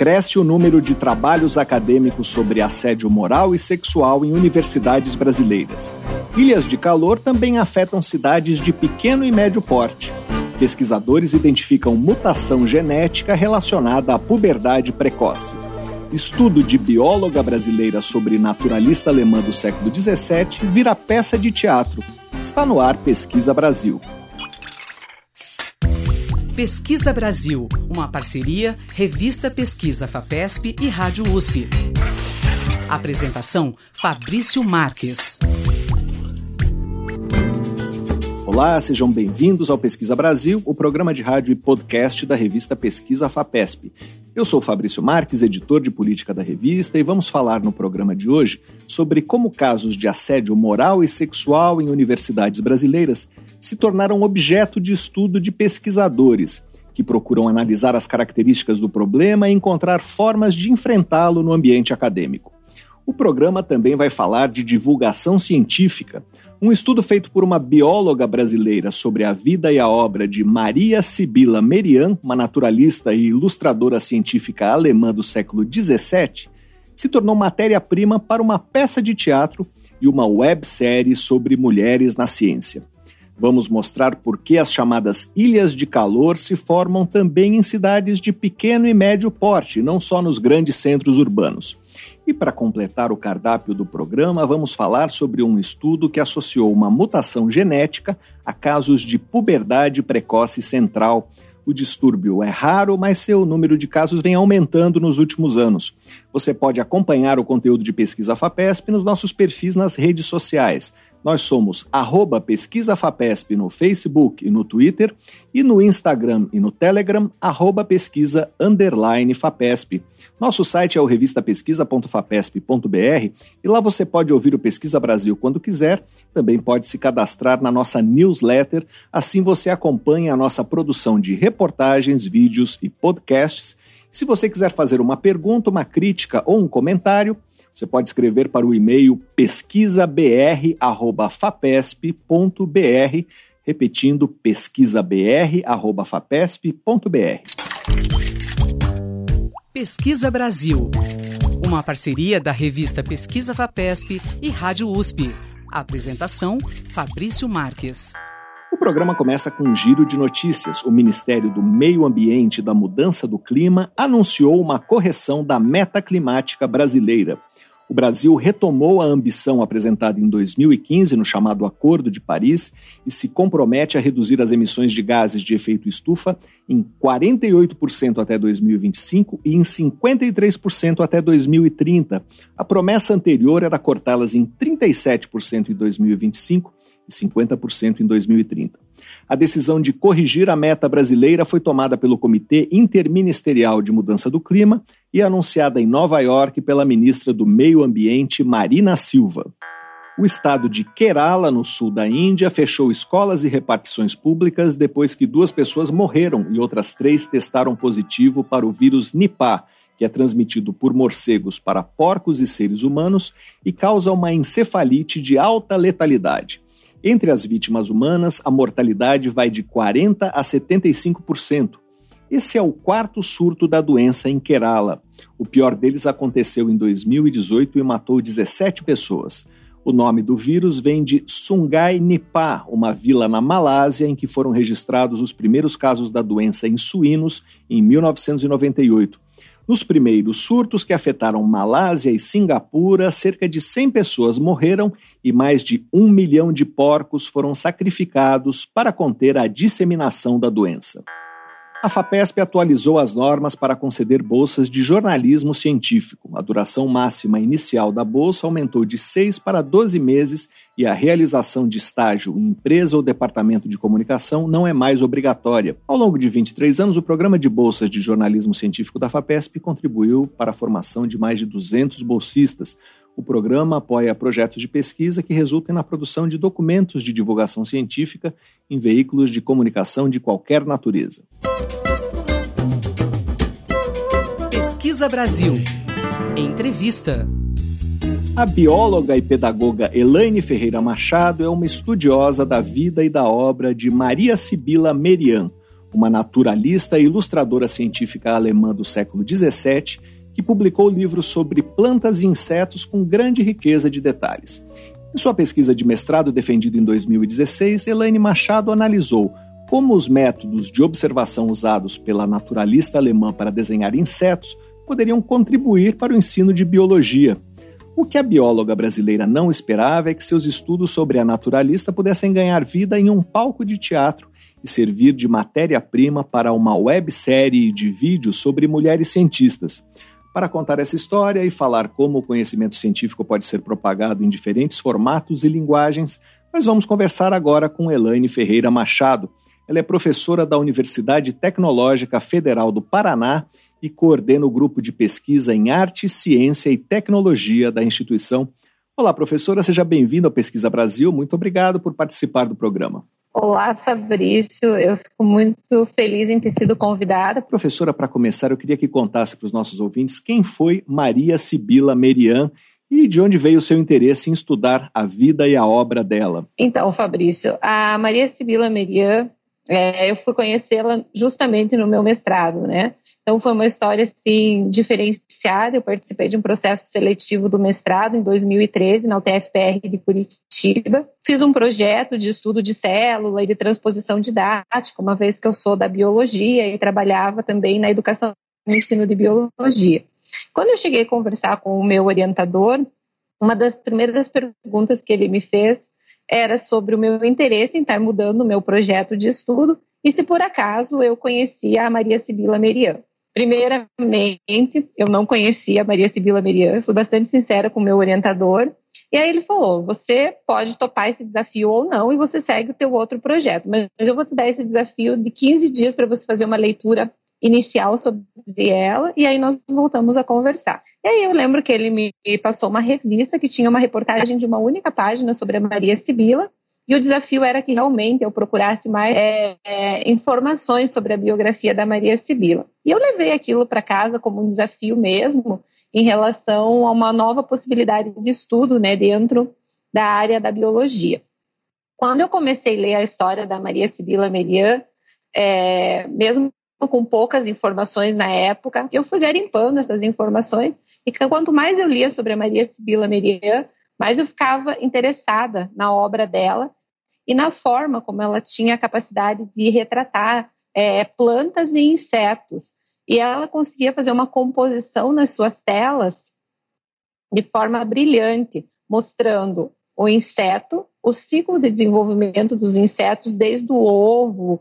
cresce o número de trabalhos acadêmicos sobre assédio moral e sexual em universidades brasileiras. Ilhas de calor também afetam cidades de pequeno e médio porte. Pesquisadores identificam mutação genética relacionada à puberdade precoce. Estudo de bióloga brasileira sobre naturalista alemã do século XVII vira peça de teatro. Está no ar Pesquisa Brasil. Pesquisa Brasil, uma parceria, Revista Pesquisa FAPESP e Rádio USP. Apresentação, Fabrício Marques. Olá, sejam bem-vindos ao Pesquisa Brasil, o programa de rádio e podcast da revista Pesquisa FAPESP. Eu sou Fabrício Marques, editor de política da revista, e vamos falar no programa de hoje sobre como casos de assédio moral e sexual em universidades brasileiras se tornaram objeto de estudo de pesquisadores, que procuram analisar as características do problema e encontrar formas de enfrentá-lo no ambiente acadêmico. O programa também vai falar de divulgação científica, um estudo feito por uma bióloga brasileira sobre a vida e a obra de Maria Sibylla Merian, uma naturalista e ilustradora científica alemã do século XVII, se tornou matéria-prima para uma peça de teatro e uma websérie sobre mulheres na ciência. Vamos mostrar por que as chamadas ilhas de calor se formam também em cidades de pequeno e médio porte, não só nos grandes centros urbanos. E para completar o cardápio do programa, vamos falar sobre um estudo que associou uma mutação genética a casos de puberdade precoce central. O distúrbio é raro, mas seu número de casos vem aumentando nos últimos anos. Você pode acompanhar o conteúdo de Pesquisa FAPESP nos nossos perfis nas redes sociais. Nós somos @PesquisaFAPESP no Facebook e no Twitter, e no Instagram e no Telegram, @Pesquisa_FAPESP. Nosso site é o revistapesquisa.fapesp.br e lá você pode ouvir o Pesquisa Brasil quando quiser. Também pode se cadastrar na nossa newsletter, assim você acompanha a nossa produção de reportagens, vídeos e podcasts. Se você quiser fazer uma pergunta, uma crítica ou um comentário, você pode escrever para o e-mail pesquisabr@fapesp.br, repetindo pesquisabr@fapesp.br. Pesquisa Brasil, uma parceria da revista Pesquisa FAPESP e Rádio USP. Apresentação, Fabrício Marques. O programa começa com um giro de notícias. O Ministério do Meio Ambiente e da Mudança do Clima anunciou uma correção da meta climática brasileira. O Brasil retomou a ambição apresentada em 2015 no chamado Acordo de Paris e se compromete a reduzir as emissões de gases de efeito estufa em 48% até 2025 e em 53% até 2030. A promessa anterior era cortá-las em 37% em 2025 e 50% em 2030. A decisão de corrigir a meta brasileira foi tomada pelo Comitê Interministerial de Mudança do Clima e anunciada em Nova York pela ministra do Meio Ambiente, Marina Silva. O estado de Kerala, no sul da Índia, fechou escolas e repartições públicas depois que 2 pessoas morreram e outras 3 testaram positivo para o vírus Nipah, que é transmitido por morcegos para porcos e seres humanos e causa uma encefalite de alta letalidade. Entre as vítimas humanas, a mortalidade vai de 40% a 75%. Esse é o 4º surto da doença em Kerala. O pior deles aconteceu em 2018 e matou 17 pessoas. O nome do vírus vem de Sungai Nipah, uma vila na Malásia em que foram registrados os primeiros casos da doença em suínos em 1998. Nos primeiros surtos, que afetaram Malásia e Singapura, cerca de 100 pessoas morreram e mais de 1 milhão de porcos foram sacrificados para conter a disseminação da doença. A FAPESP atualizou as normas para conceder bolsas de jornalismo científico. A duração máxima inicial da bolsa aumentou de 6 para 12 meses e a realização de estágio em empresa ou departamento de comunicação não é mais obrigatória. Ao longo de 23 anos, o programa de bolsas de jornalismo científico da FAPESP contribuiu para a formação de mais de 200 bolsistas. O programa apoia projetos de pesquisa que resultem na produção de documentos de divulgação científica em veículos de comunicação de qualquer natureza. Pesquisa Brasil. Entrevista. A bióloga e pedagoga Elaine Ferreira Machado é uma estudiosa da vida e da obra de Maria Sibylla Merian, uma naturalista e ilustradora científica alemã do século XVII, que publicou livros sobre plantas e insetos com grande riqueza de detalhes. Em sua pesquisa de mestrado, defendida em 2016, Elaine Machado analisou como os métodos de observação usados pela naturalista alemã para desenhar insetos poderiam contribuir para o ensino de biologia. O que a bióloga brasileira não esperava é que seus estudos sobre a naturalista pudessem ganhar vida em um palco de teatro e servir de matéria-prima para uma websérie de vídeos sobre mulheres cientistas. Para contar essa história e falar como o conhecimento científico pode ser propagado em diferentes formatos e linguagens, nós vamos conversar agora com Elaine Ferreira Machado. Ela é professora da Universidade Tecnológica Federal do Paraná e coordena o grupo de pesquisa em Arte, Ciência e Tecnologia da instituição. Olá, professora, seja bem-vinda ao Pesquisa Brasil. Muito obrigado por participar do programa. Olá, Fabrício. Eu fico muito feliz em ter sido convidada. Professora, para começar, eu queria que contasse para os nossos ouvintes quem foi Maria Sibylla Merian e de onde veio o seu interesse em estudar a vida e a obra dela. Então, Fabrício, a Maria Sibylla Merian, eu fui conhecê-la justamente no meu mestrado, né? Então, foi uma história, assim, diferenciada. Eu participei de um processo seletivo do mestrado em 2013, na UTFPR de Curitiba. Fiz um projeto de estudo de célula e de transposição didática, uma vez que eu sou da biologia e trabalhava também na educação e ensino de biologia. Quando eu cheguei a conversar com o meu orientador, uma das primeiras perguntas que ele me fez era sobre o meu interesse em estar mudando o meu projeto de estudo e se por acaso eu conhecia a Maria Sibylla Merian. Primeiramente, eu não conhecia a Maria Sibylla Merian, fui bastante sincera com o meu orientador, e aí ele falou, você pode topar esse desafio ou não, e você segue o teu outro projeto, mas eu vou te dar esse desafio de 15 dias para você fazer uma leitura inicial sobre ela, e aí nós voltamos a conversar. E aí eu lembro que ele me passou uma revista que tinha uma reportagem de uma única página sobre a Maria Sibylla, e o desafio era que realmente eu procurasse mais informações sobre a biografia da Maria Sibylla. E eu levei aquilo para casa como um desafio mesmo em relação a uma nova possibilidade de estudo, né, dentro da área da biologia. Quando eu comecei a ler a história da Maria Sibylla Merian, mesmo com poucas informações na época, eu fui garimpando essas informações e quanto mais eu lia sobre a Maria Sibylla Merian, mas eu ficava interessada na obra dela e na forma como ela tinha a capacidade de retratar plantas e insetos. E ela conseguia fazer uma composição nas suas telas de forma brilhante, mostrando o inseto, o ciclo de desenvolvimento dos insetos, desde o ovo,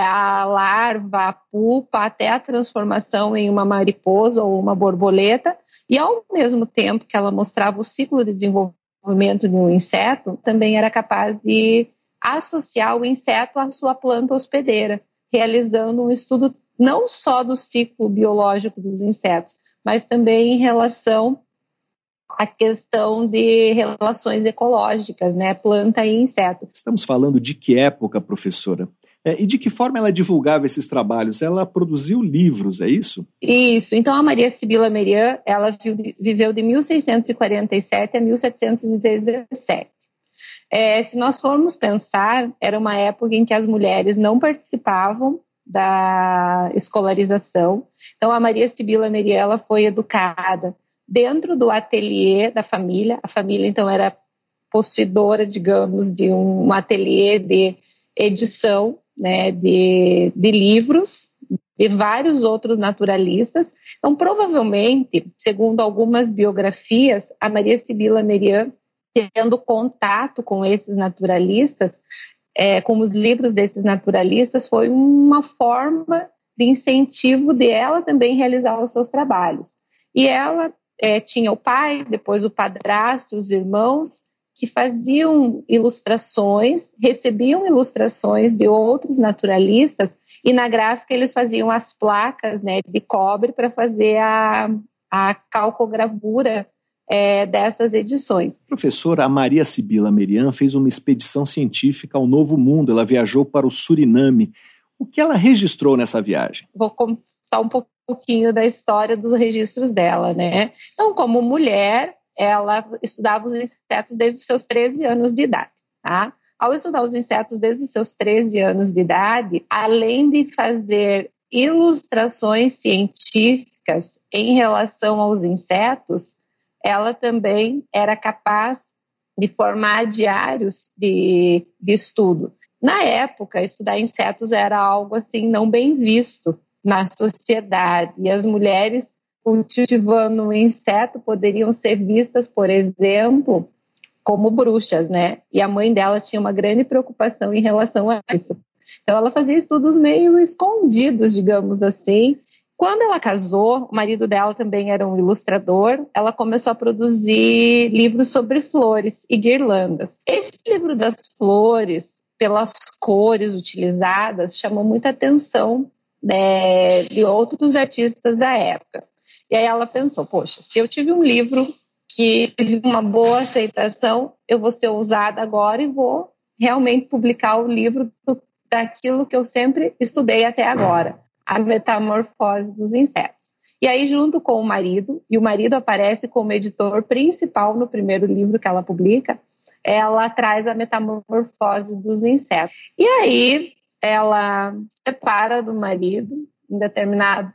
a larva, a pupa, até a transformação em uma mariposa ou uma borboleta. E ao mesmo tempo que ela mostrava o ciclo de desenvolvimento de um inseto, também era capaz de associar o inseto à sua planta hospedeira, realizando um estudo não só do ciclo biológico dos insetos, mas também em relação à questão de relações ecológicas, né? Planta e inseto. Estamos falando de que época, professora? E de que forma ela divulgava esses trabalhos? Ela produziu livros, é isso? Isso. Então, a Maria Sibylla Merian, ela viveu de 1647 a 1717. Se nós formos pensar, era uma época em que as mulheres não participavam da escolarização. Então, a Maria Sibylla Merian, ela foi educada dentro do ateliê da família. A família, então, era possuidora, digamos, de um ateliê de edição, né, de livros de vários outros naturalistas. Então, provavelmente, segundo algumas biografias, a Maria Sibylla Merian, tendo contato com esses naturalistas, com os livros desses naturalistas, foi uma forma de incentivo de ela também realizar os seus trabalhos. E ela tinha o pai, depois o padrasto, os irmãos, que faziam ilustrações, recebiam ilustrações de outros naturalistas e na gráfica eles faziam as placas, né, de cobre para fazer a calcogravura dessas edições. Professora, a Maria Sibylla Merian fez uma expedição científica ao Novo Mundo, ela viajou para o Suriname. O que ela registrou nessa viagem? Vou contar um pouquinho da história dos registros dela, né? Então, como mulher, ela estudava os insetos desde os seus 13 anos de idade, tá? Ao estudar os insetos desde os seus 13 anos de idade, além de fazer ilustrações científicas em relação aos insetos, ela também era capaz de formar diários de estudo. Na época, estudar insetos era algo assim não bem visto na sociedade, e as mulheres cultivando um inseto poderiam ser vistas, por exemplo, como bruxas, né? E a mãe dela tinha uma grande preocupação em relação a isso. Então, ela fazia estudos meio escondidos, digamos assim. Quando ela casou, o marido dela também era um ilustrador, ela começou a produzir livros sobre flores e guirlandas. Esse livro das flores, pelas cores utilizadas, chamou muita atenção, né, de outros artistas da época. E aí ela pensou, poxa, se eu tive um livro que teve uma boa aceitação, eu vou ser ousada agora e vou realmente publicar o livro daquilo que eu sempre estudei até agora, a metamorfose dos insetos. E aí, junto com o marido, e o marido aparece como editor principal no primeiro livro que ela publica, ela traz a metamorfose dos insetos. E aí, ela se separa do marido em determinado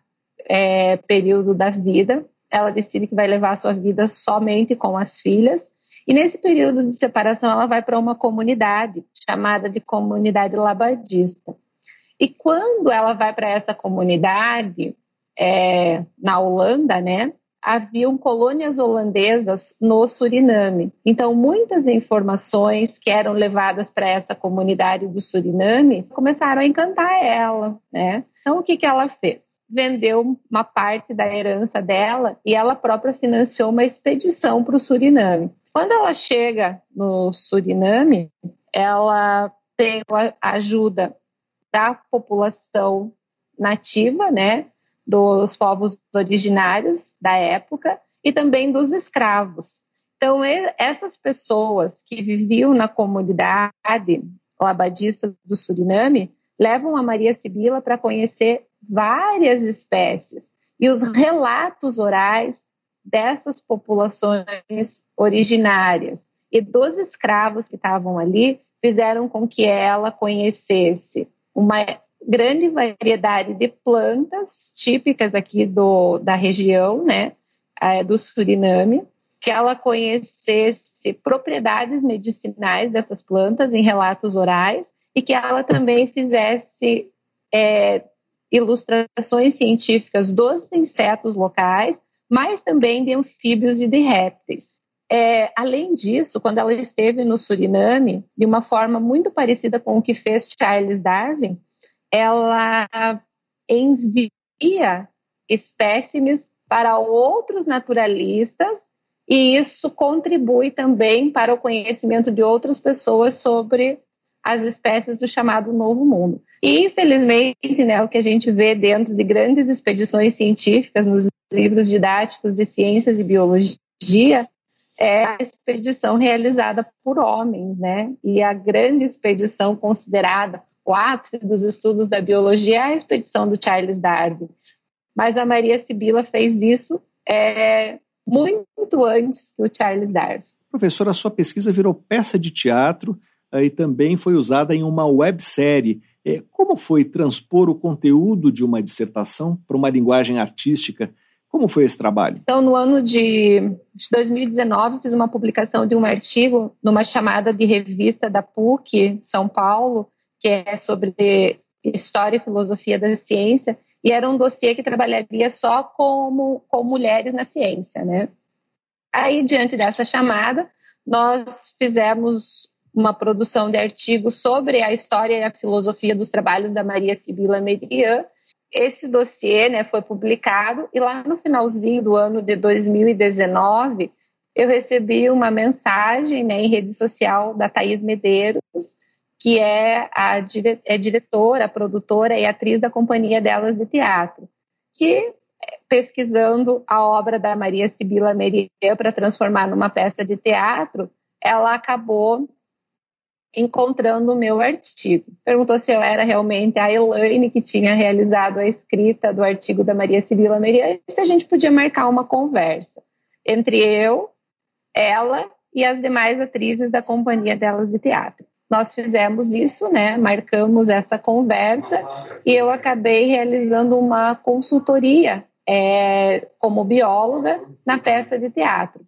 período da vida. Ela decide que vai levar a sua vida somente com as filhas. E nesse período de separação, ela vai para uma comunidade chamada de comunidade labadista. E quando ela vai para essa comunidade, na Holanda, né, haviam colônias holandesas no Suriname. Então, muitas informações que eram levadas para essa comunidade do Suriname começaram a encantar ela, né? Então, o que ela fez? Vendeu uma parte da herança dela e ela própria financiou uma expedição para o Suriname. Quando ela chega no Suriname, ela tem a ajuda da população nativa, né, dos povos originários da época e também dos escravos. Então, essas pessoas que viviam na comunidade labadista do Suriname levam a Maria Sibylla para conhecer várias espécies. E os relatos orais dessas populações originárias e dos escravos que estavam ali fizeram com que ela conhecesse uma grande variedade de plantas típicas aqui da região, né, do Suriname, que ela conhecesse propriedades medicinais dessas plantas em relatos orais e que ela também fizesse ilustrações científicas dos insetos locais, mas também de anfíbios e de répteis. Além disso, quando ela esteve no Suriname, de uma forma muito parecida com o que fez Charles Darwin, ela envia espécimes para outros naturalistas e isso contribui também para o conhecimento de outras pessoas sobre as espécies do chamado Novo Mundo. E, infelizmente, né, o que a gente vê dentro de grandes expedições científicas, nos livros didáticos de ciências e biologia, é a expedição realizada por homens, né? E a grande expedição considerada o ápice dos estudos da biologia é a expedição do Charles Darwin. Mas a Maria Sibylla fez isso muito antes que o Charles Darwin. Professora, a sua pesquisa virou peça de teatro e também foi usada em uma websérie. Como foi transpor o conteúdo de uma dissertação para uma linguagem artística? Como foi esse trabalho? Então, no ano de 2019, fiz uma publicação de um artigo numa chamada de revista da PUC, São Paulo, que é sobre história e filosofia da ciência, e era um dossiê que trabalharia só com mulheres na ciência, né? Aí, diante dessa chamada, nós fizemos uma produção de artigos sobre a história e a filosofia dos trabalhos da Maria Sibylla Merian. Esse dossiê, né, foi publicado e lá no finalzinho do ano de 2019 eu recebi uma mensagem, né, em rede social da Thaís Medeiros, que é a diretora, produtora e atriz da Companhia Delas de Teatro, que pesquisando a obra da Maria Sibylla Merian para transformar numa peça de teatro, ela acabou encontrando o meu artigo. Perguntou se eu era realmente a Elaine que tinha realizado a escrita do artigo da Maria Sibylla Merian e se a gente podia marcar uma conversa entre eu, ela e as demais atrizes da Companhia Delas de Teatro. nós fizemos isso, né? Marcamos essa conversa e eu acabei realizando uma consultoria como bióloga na peça de teatro.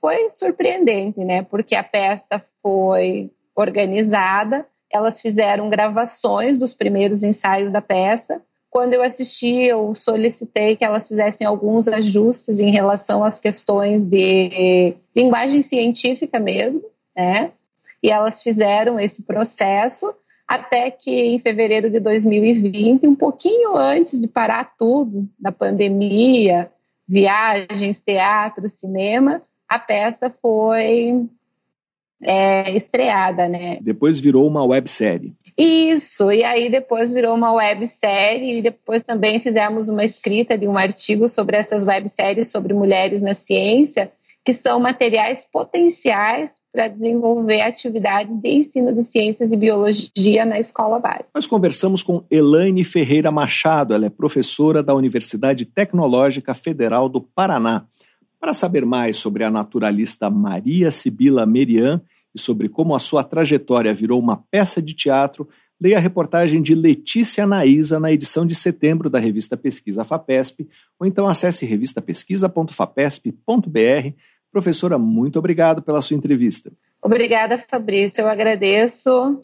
Foi surpreendente, né? Porque a peça foi organizada, elas fizeram gravações dos primeiros ensaios da peça. Quando eu assisti, eu solicitei que elas fizessem alguns ajustes em relação às questões de linguagem científica mesmo, né? E elas fizeram esse processo até que em fevereiro de 2020, um pouquinho antes de parar tudo, da pandemia, viagens, teatro, cinema, a peça foi estreada, né? Depois virou uma websérie. Isso, e aí depois virou uma websérie e depois também fizemos uma escrita de um artigo sobre essas webséries sobre mulheres na ciência, que são materiais potenciais para desenvolver atividades de ensino de ciências e biologia na escola básica. Nós conversamos com Elaine Ferreira Machado, ela é professora da Universidade Tecnológica Federal do Paraná. Para saber mais sobre a naturalista Maria Sibylla Merian e sobre como a sua trajetória virou uma peça de teatro, leia a reportagem de Letícia Naísa na edição de setembro da revista Pesquisa FAPESP, ou então acesse revistapesquisa.fapesp.br. Professora, muito obrigado pela sua entrevista. Obrigada, Fabrício. Eu agradeço.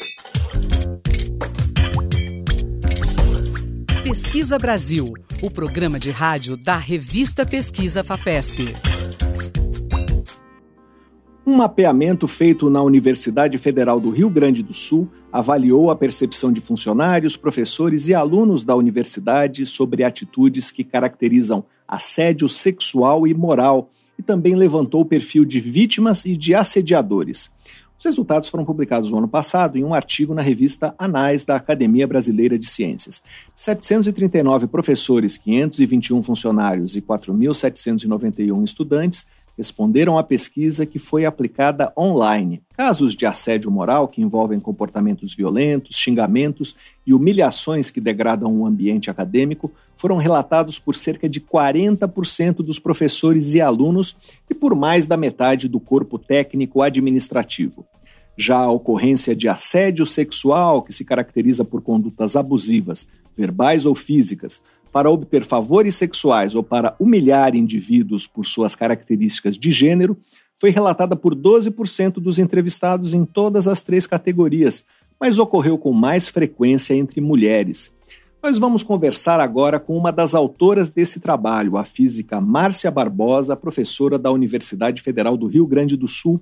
Pesquisa Brasil, o programa de rádio da revista Pesquisa FAPESP. Um mapeamento feito na Universidade Federal do Rio Grande do Sul avaliou a percepção de funcionários, professores e alunos da universidade sobre atitudes que caracterizam assédio sexual e moral e também levantou o perfil de vítimas e de assediadores. Os resultados foram publicados no ano passado em um artigo na revista Anais da Academia Brasileira de Ciências. 739 professores, 521 funcionários e 4.791 estudantes responderam à pesquisa que foi aplicada online. Casos de assédio moral que envolvem comportamentos violentos, xingamentos e humilhações que degradam o ambiente acadêmico foram relatados por cerca de 40% dos professores e alunos e por mais da metade do corpo técnico administrativo. Já a ocorrência de assédio sexual, que se caracteriza por condutas abusivas, verbais ou físicas, para obter favores sexuais ou para humilhar indivíduos por suas características de gênero, foi relatada por 12% dos entrevistados em todas as três categorias, mas ocorreu com mais frequência entre mulheres. Nós vamos conversar agora com uma das autoras desse trabalho, a física Márcia Barbosa, professora da Universidade Federal do Rio Grande do Sul.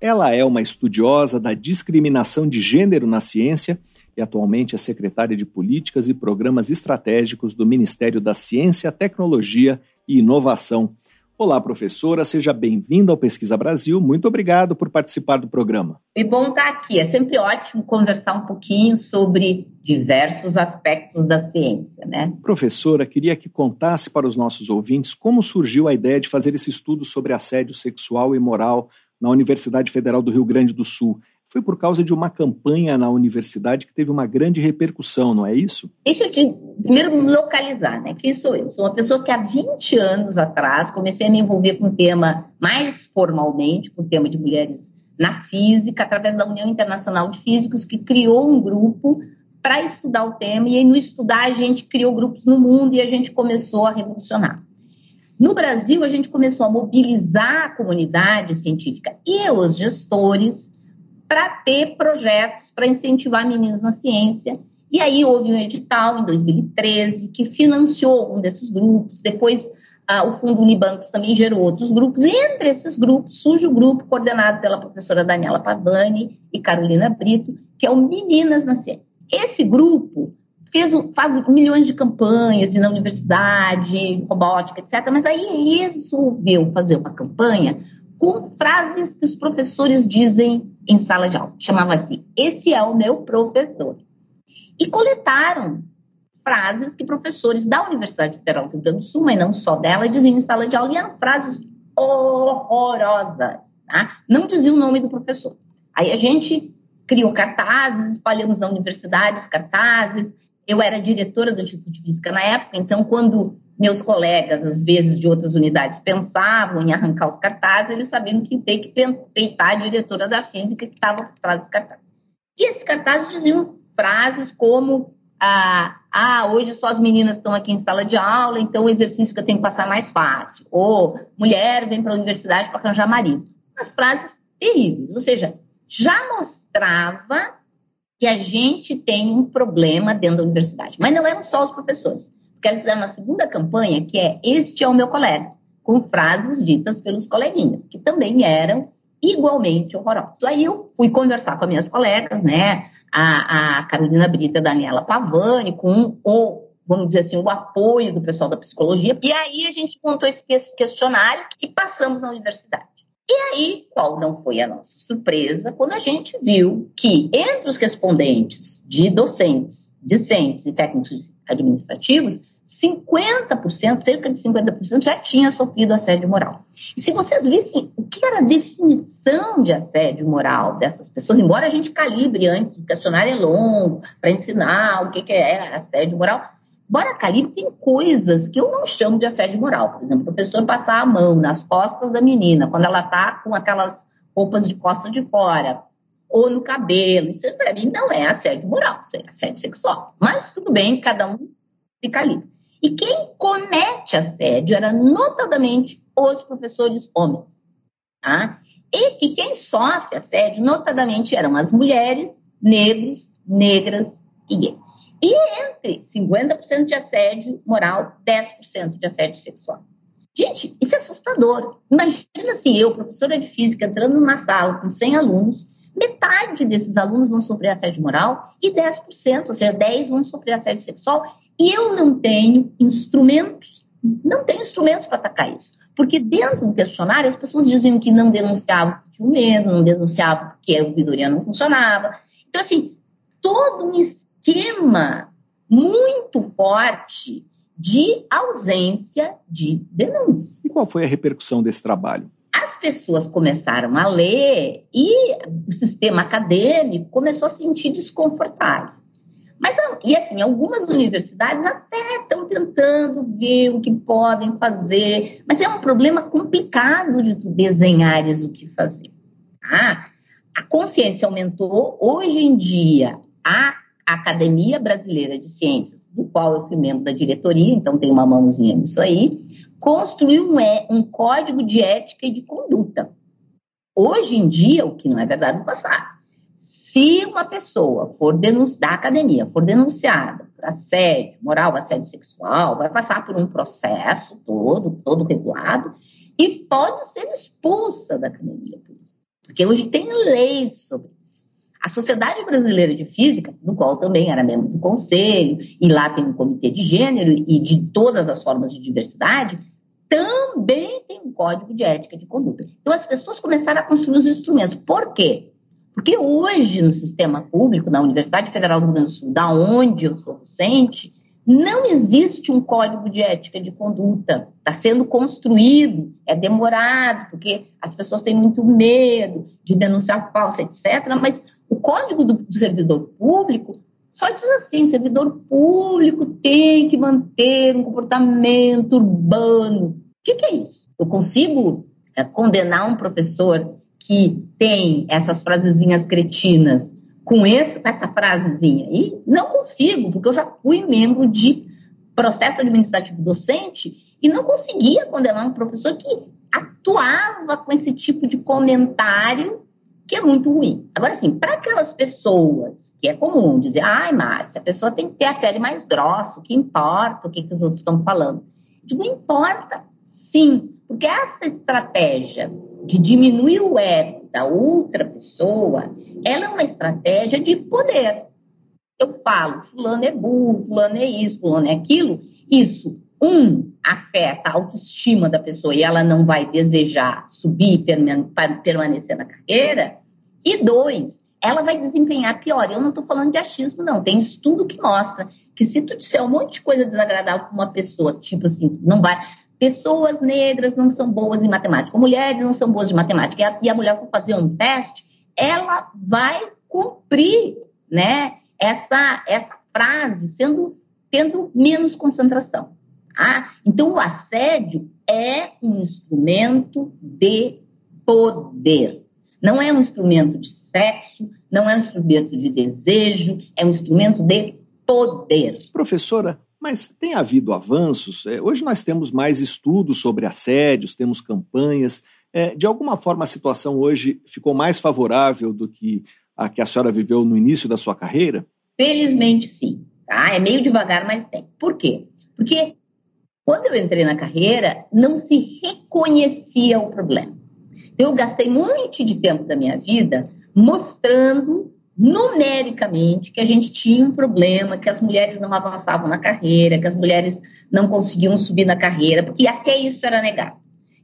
Ela é uma estudiosa da discriminação de gênero na ciência e atualmente é secretária de Políticas e Programas Estratégicos do Ministério da Ciência, Tecnologia e Inovação. Olá, professora, seja bem-vinda ao Pesquisa Brasil. Muito obrigado por participar do programa. É bom estar aqui. É sempre ótimo conversar um pouquinho sobre diversos aspectos da ciência, né? Professora, queria que contasse para os nossos ouvintes como surgiu a ideia de fazer esse estudo sobre assédio sexual e moral na Universidade Federal do Rio Grande do Sul. Foi por causa de uma campanha na universidade que teve uma grande repercussão, não é isso? Deixa eu te primeiro localizar, né? Quem sou eu? Sou uma pessoa que há 20 anos atrás comecei a me envolver com o tema mais formalmente, com o tema de mulheres na física, através da União Internacional de Físicos, que criou um grupo para estudar o tema, e aí no estudar a gente criou grupos no mundo e a gente começou a revolucionar. No Brasil a gente começou a mobilizar a comunidade científica e os gestores para ter projetos para incentivar meninas na ciência. E aí houve um edital em 2013 que financiou um desses grupos, depois o Fundo Unibancos também gerou outros grupos, e entre esses grupos surge o grupo coordenado pela professora Daniela Padani e Carolina Brito, que é o Meninas na Ciência. Esse grupo faz milhões de campanhas na universidade, robótica, etc., mas aí resolveu fazer uma campanha com frases que os professores dizem em sala de aula. Chamava-se, esse é o meu professor. E coletaram frases que professores da Universidade Federal do Rio Grande do Sul, mas não só dela, diziam em sala de aula, e eram frases horrorosas, tá? Não dizia o nome do professor. Aí a gente criou cartazes, espalhamos na universidade os cartazes. Eu era diretora do Instituto de Física na época, então quando meus colegas, às vezes, de outras unidades pensavam em arrancar os cartazes, eles sabiam que tem que peitar a diretora da física que estava por trás dos cartazes. E esses cartazes diziam frases como hoje só as meninas estão aqui em sala de aula, então o exercício que eu tenho que passar é mais fácil. Ou, mulher vem para a universidade para arranjar marido. As frases terríveis, ou seja, já mostrava que a gente tem um problema dentro da universidade. Mas não eram só os professores. Quero fazer uma segunda campanha, que é Este é o Meu Colega, com frases ditas pelos coleguinhas, que também eram igualmente horrorosos. Aí eu fui conversar com as minhas colegas, né, a Carolina Brito e a Daniela Padani, com vamos dizer assim, o apoio do pessoal da psicologia. E aí a gente montou esse questionário e passamos na universidade. E aí, qual não foi a nossa surpresa quando a gente viu que entre os respondentes de docentes, discentes e técnicos administrativos, 50%, cerca de 50%, já tinha sofrido assédio moral. E se vocês vissem o que era a definição de assédio moral dessas pessoas, embora a gente calibre antes, o questionário é longo, para ensinar o que é assédio moral, embora calibre, tem coisas que eu não chamo de assédio moral. Por exemplo, o professor passar a mão nas costas da menina, quando ela está com aquelas roupas de costas de fora, ou no cabelo, isso para mim não é assédio moral, isso é assédio sexual. Mas tudo bem, cada um fica ali. E quem comete assédio era notadamente os professores homens. Tá? E que quem sofre assédio notadamente eram as mulheres, negros, negras e gays. E entre 50% de assédio moral, 10% de assédio sexual. Gente, isso é assustador. Imagina assim, eu, professora de física, entrando numa sala com 100 alunos, metade desses alunos vão sofrer assédio moral e 10%, ou seja, 10 vão sofrer assédio sexual. E eu não tenho instrumentos, para atacar isso. Porque dentro do questionário, as pessoas diziam que não denunciavam porque tinham medo, não denunciavam porque a ouvidoria não funcionava. Então, assim, todo um esquema muito forte de ausência de denúncia. E qual foi a repercussão desse trabalho? As pessoas começaram a ler e o sistema acadêmico começou a se sentir desconfortável. Mas, e assim, algumas universidades até estão tentando ver o que podem fazer, mas é um problema complicado de tu desenhares o que fazer. Tá? A consciência aumentou. Hoje em dia, a Academia Brasileira de Ciências, do qual eu fui membro da diretoria, então tem uma mãozinha nisso aí, construiu um código de ética e de conduta. Hoje em dia, o que não é verdade no passado, se uma pessoa da academia for denunciada por assédio moral, assédio sexual, vai passar por um processo todo regulado e pode ser expulsa da academia por isso. Porque hoje tem leis sobre isso. A Sociedade Brasileira de Física, do qual também era membro do conselho, e lá tem um comitê de gênero e de todas as formas de diversidade, também tem um código de ética de conduta. Então, as pessoas começaram a construir os instrumentos. Por quê? Porque hoje, no sistema público, na Universidade Federal do Rio Grande do Sul, da onde eu sou docente, não existe um código de ética de conduta. Está sendo construído, é demorado, porque as pessoas têm muito medo de denunciar falsa, etc. Mas o código do servidor público só diz assim, servidor público tem que manter um comportamento urbano. O que é isso? Eu consigo condenar um professor que tem essas frasezinhas cretinas com essa frasezinha aí? Não consigo, porque eu já fui membro de processo administrativo docente e não conseguia condenar um professor que atuava com esse tipo de comentário que é muito ruim. Agora, assim, para aquelas pessoas que é comum dizer, ai, Márcia, a pessoa tem que ter a pele mais grossa, o que importa, o que os outros estão falando? Digo, importa, sim, porque essa estratégia de diminuir o ego da outra pessoa, ela é uma estratégia de poder. Eu falo, fulano é burro, fulano é isso, fulano é aquilo. Isso, afeta a autoestima da pessoa e ela não vai desejar subir, permanecer na carreira. E dois, ela vai desempenhar pior. Eu não estou falando de achismo, não. Tem estudo que mostra que se tu disser um monte de coisa desagradável para uma pessoa, tipo assim, não vai... Pessoas negras não são boas em matemática, mulheres não são boas de matemática, e a mulher for fazer um teste, ela vai cumprir, né, essa frase, tendo menos concentração. Então, o assédio é um instrumento de poder. Não é um instrumento de sexo, não é um instrumento de desejo, é um instrumento de poder. Professora, mas tem havido avanços? Hoje nós temos mais estudos sobre assédios, temos campanhas. De alguma forma a situação hoje ficou mais favorável do que a que a senhora viveu no início da sua carreira? Felizmente sim. Tá? É meio devagar, mas tem. Por quê? Porque quando eu entrei na carreira, não se reconhecia o problema. Então, eu gastei muito de tempo da minha vida mostrando numericamente que a gente tinha um problema, que as mulheres não avançavam na carreira, que as mulheres não conseguiam subir na carreira, porque até isso era negado.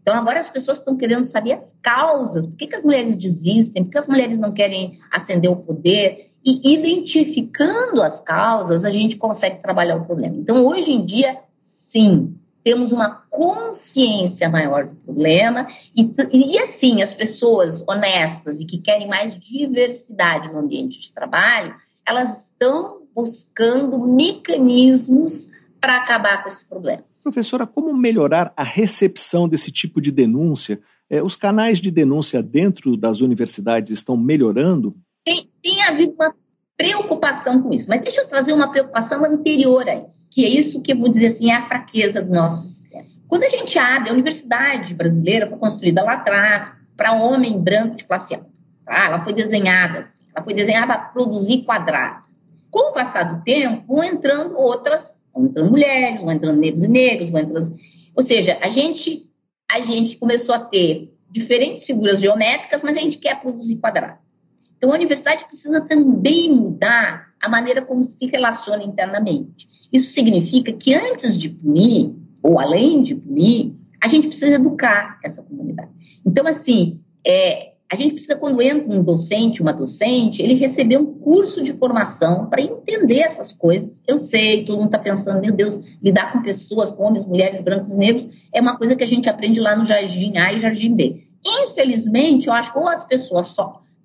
Então, agora as pessoas estão querendo saber as causas, por que as mulheres desistem, por que as mulheres não querem ascender o poder. E identificando as causas, a gente consegue trabalhar o problema. Então, hoje em dia, sim, temos uma consciência maior do problema e assim, as pessoas honestas e que querem mais diversidade no ambiente de trabalho, elas estão buscando mecanismos para acabar com esse problema. Professora, como melhorar a recepção desse tipo de denúncia? Os canais de denúncia dentro das universidades estão melhorando? Tem havido uma preocupação com isso, mas deixa eu trazer uma preocupação anterior a isso, que é isso que eu vou dizer assim, é a fraqueza do nosso sistema. Quando a gente abre, a universidade brasileira foi construída lá atrás para homem branco de classe alta, tá? Ela foi desenhada assim, ela foi desenhada para produzir quadrado. Com o passar do tempo, vão entrando outras, vão entrando mulheres, vão entrando negros e negros, vão entrando... Ou seja, a gente começou a ter diferentes figuras geométricas, mas a gente quer produzir quadrado. Então, a universidade precisa também mudar a maneira como se relaciona internamente. Isso significa que antes de punir, ou além de punir, a gente precisa educar essa comunidade. Então, assim, a gente precisa, quando entra um docente, uma docente, ele receber um curso de formação para entender essas coisas. Eu sei, todo mundo está pensando, meu Deus, lidar com pessoas, com homens, mulheres, brancos e negros, é uma coisa que a gente aprende lá no Jardim A e Jardim B. Infelizmente, eu acho que ou as pessoas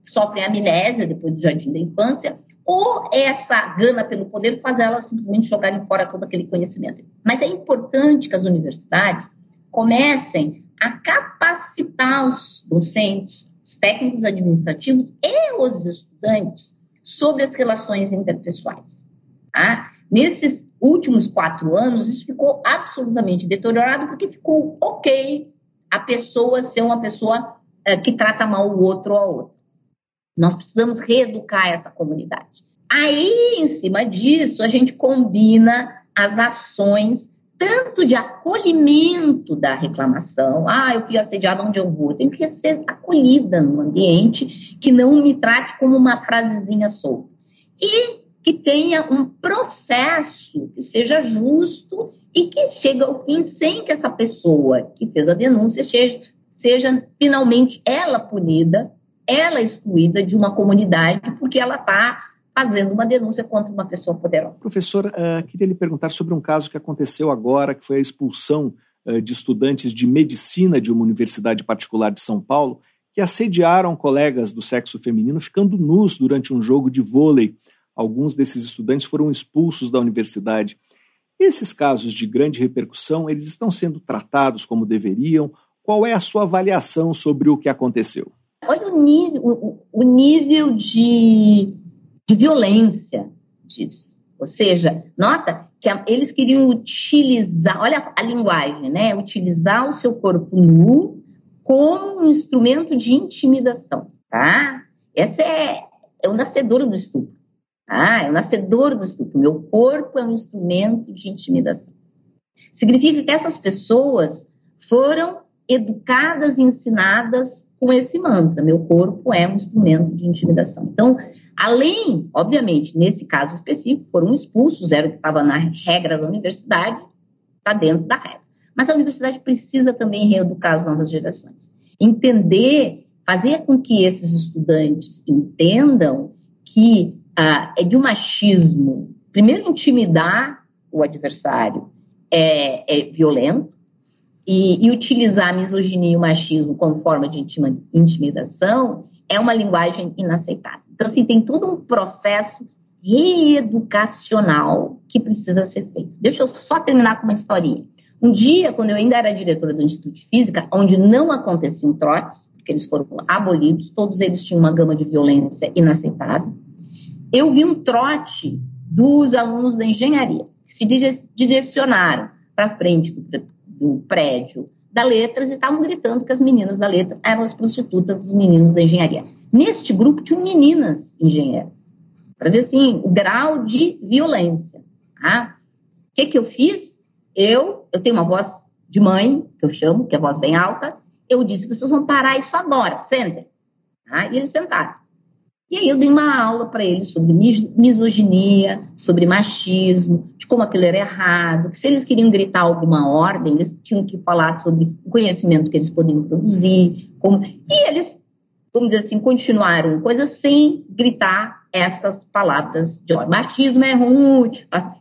sofrem amnésia depois do jardim da infância, ou essa gana pelo poder faz elas simplesmente jogarem fora todo aquele conhecimento. Mas é importante que as universidades comecem a capacitar os docentes, os técnicos administrativos e os estudantes sobre as relações interpessoais. Tá? Nesses últimos 4 anos, isso ficou absolutamente deteriorado, porque ficou ok a pessoa ser uma pessoa que trata mal o outro ou a outra. Nós precisamos reeducar essa comunidade. Aí, em cima disso, a gente combina as ações tanto de acolhimento da reclamação. Ah, eu fui assediada, onde eu vou? Eu tenho que ser acolhida num ambiente que não me trate como uma frasezinha solta. E que tenha um processo que seja justo e que chegue ao fim sem que essa pessoa que fez a denúncia seja finalmente ela punida, ela é excluída de uma comunidade porque ela está fazendo uma denúncia contra uma pessoa poderosa. Professora, queria lhe perguntar sobre um caso que aconteceu agora, que foi a expulsão de estudantes de medicina de uma universidade particular de São Paulo, que assediaram colegas do sexo feminino ficando nus durante um jogo de vôlei. Alguns desses estudantes foram expulsos da universidade. Esses casos de grande repercussão, eles estão sendo tratados como deveriam? Qual é a sua avaliação sobre o que aconteceu? Olha o nível de violência disso. Ou seja, nota que eles queriam utilizar, olha a linguagem, né? Utilizar o seu corpo nu como um instrumento de intimidação, tá? Essa é o nascedor do estupro. Ah, é o nascedor do estupro. Meu corpo é um instrumento de intimidação. Significa que essas pessoas foram educadas e ensinadas com esse mantra, meu corpo é um instrumento de intimidação. Então, além, obviamente, nesse caso específico, foram expulsos, era o que estava na regra da universidade, está dentro da regra. Mas a universidade precisa também reeducar as novas gerações. Entender, fazer com que esses estudantes entendam que é de um machismo, primeiro intimidar o adversário é violento, e utilizar a misoginia e o machismo como forma de intimidação é uma linguagem inaceitável. Então, assim, tem todo um processo reeducacional que precisa ser feito. Deixa eu só terminar com uma historinha. Um dia, quando eu ainda era diretora do Instituto de Física, onde não aconteciam trotes, porque eles foram abolidos, todos eles tinham uma gama de violência inaceitável, eu vi um trote dos alunos da engenharia, que se direcionaram para frente do prédio da letras e estavam gritando que as meninas da letra eram as prostitutas dos meninos da engenharia. Neste grupo tinham meninas engenheiras, para ver assim, o grau de violência. Tá? O que eu fiz? Eu tenho uma voz de mãe, que eu chamo, que é a voz bem alta, eu disse, vocês vão parar isso agora, sentem. Tá? E eles sentaram. E aí eu dei uma aula para eles sobre misoginia, sobre machismo, de como aquilo era errado, que se eles queriam gritar alguma ordem, eles tinham que falar sobre o conhecimento que eles poderiam produzir. E eles, vamos dizer assim, continuaram coisa sem gritar essas palavras de ordem. Machismo é ruim.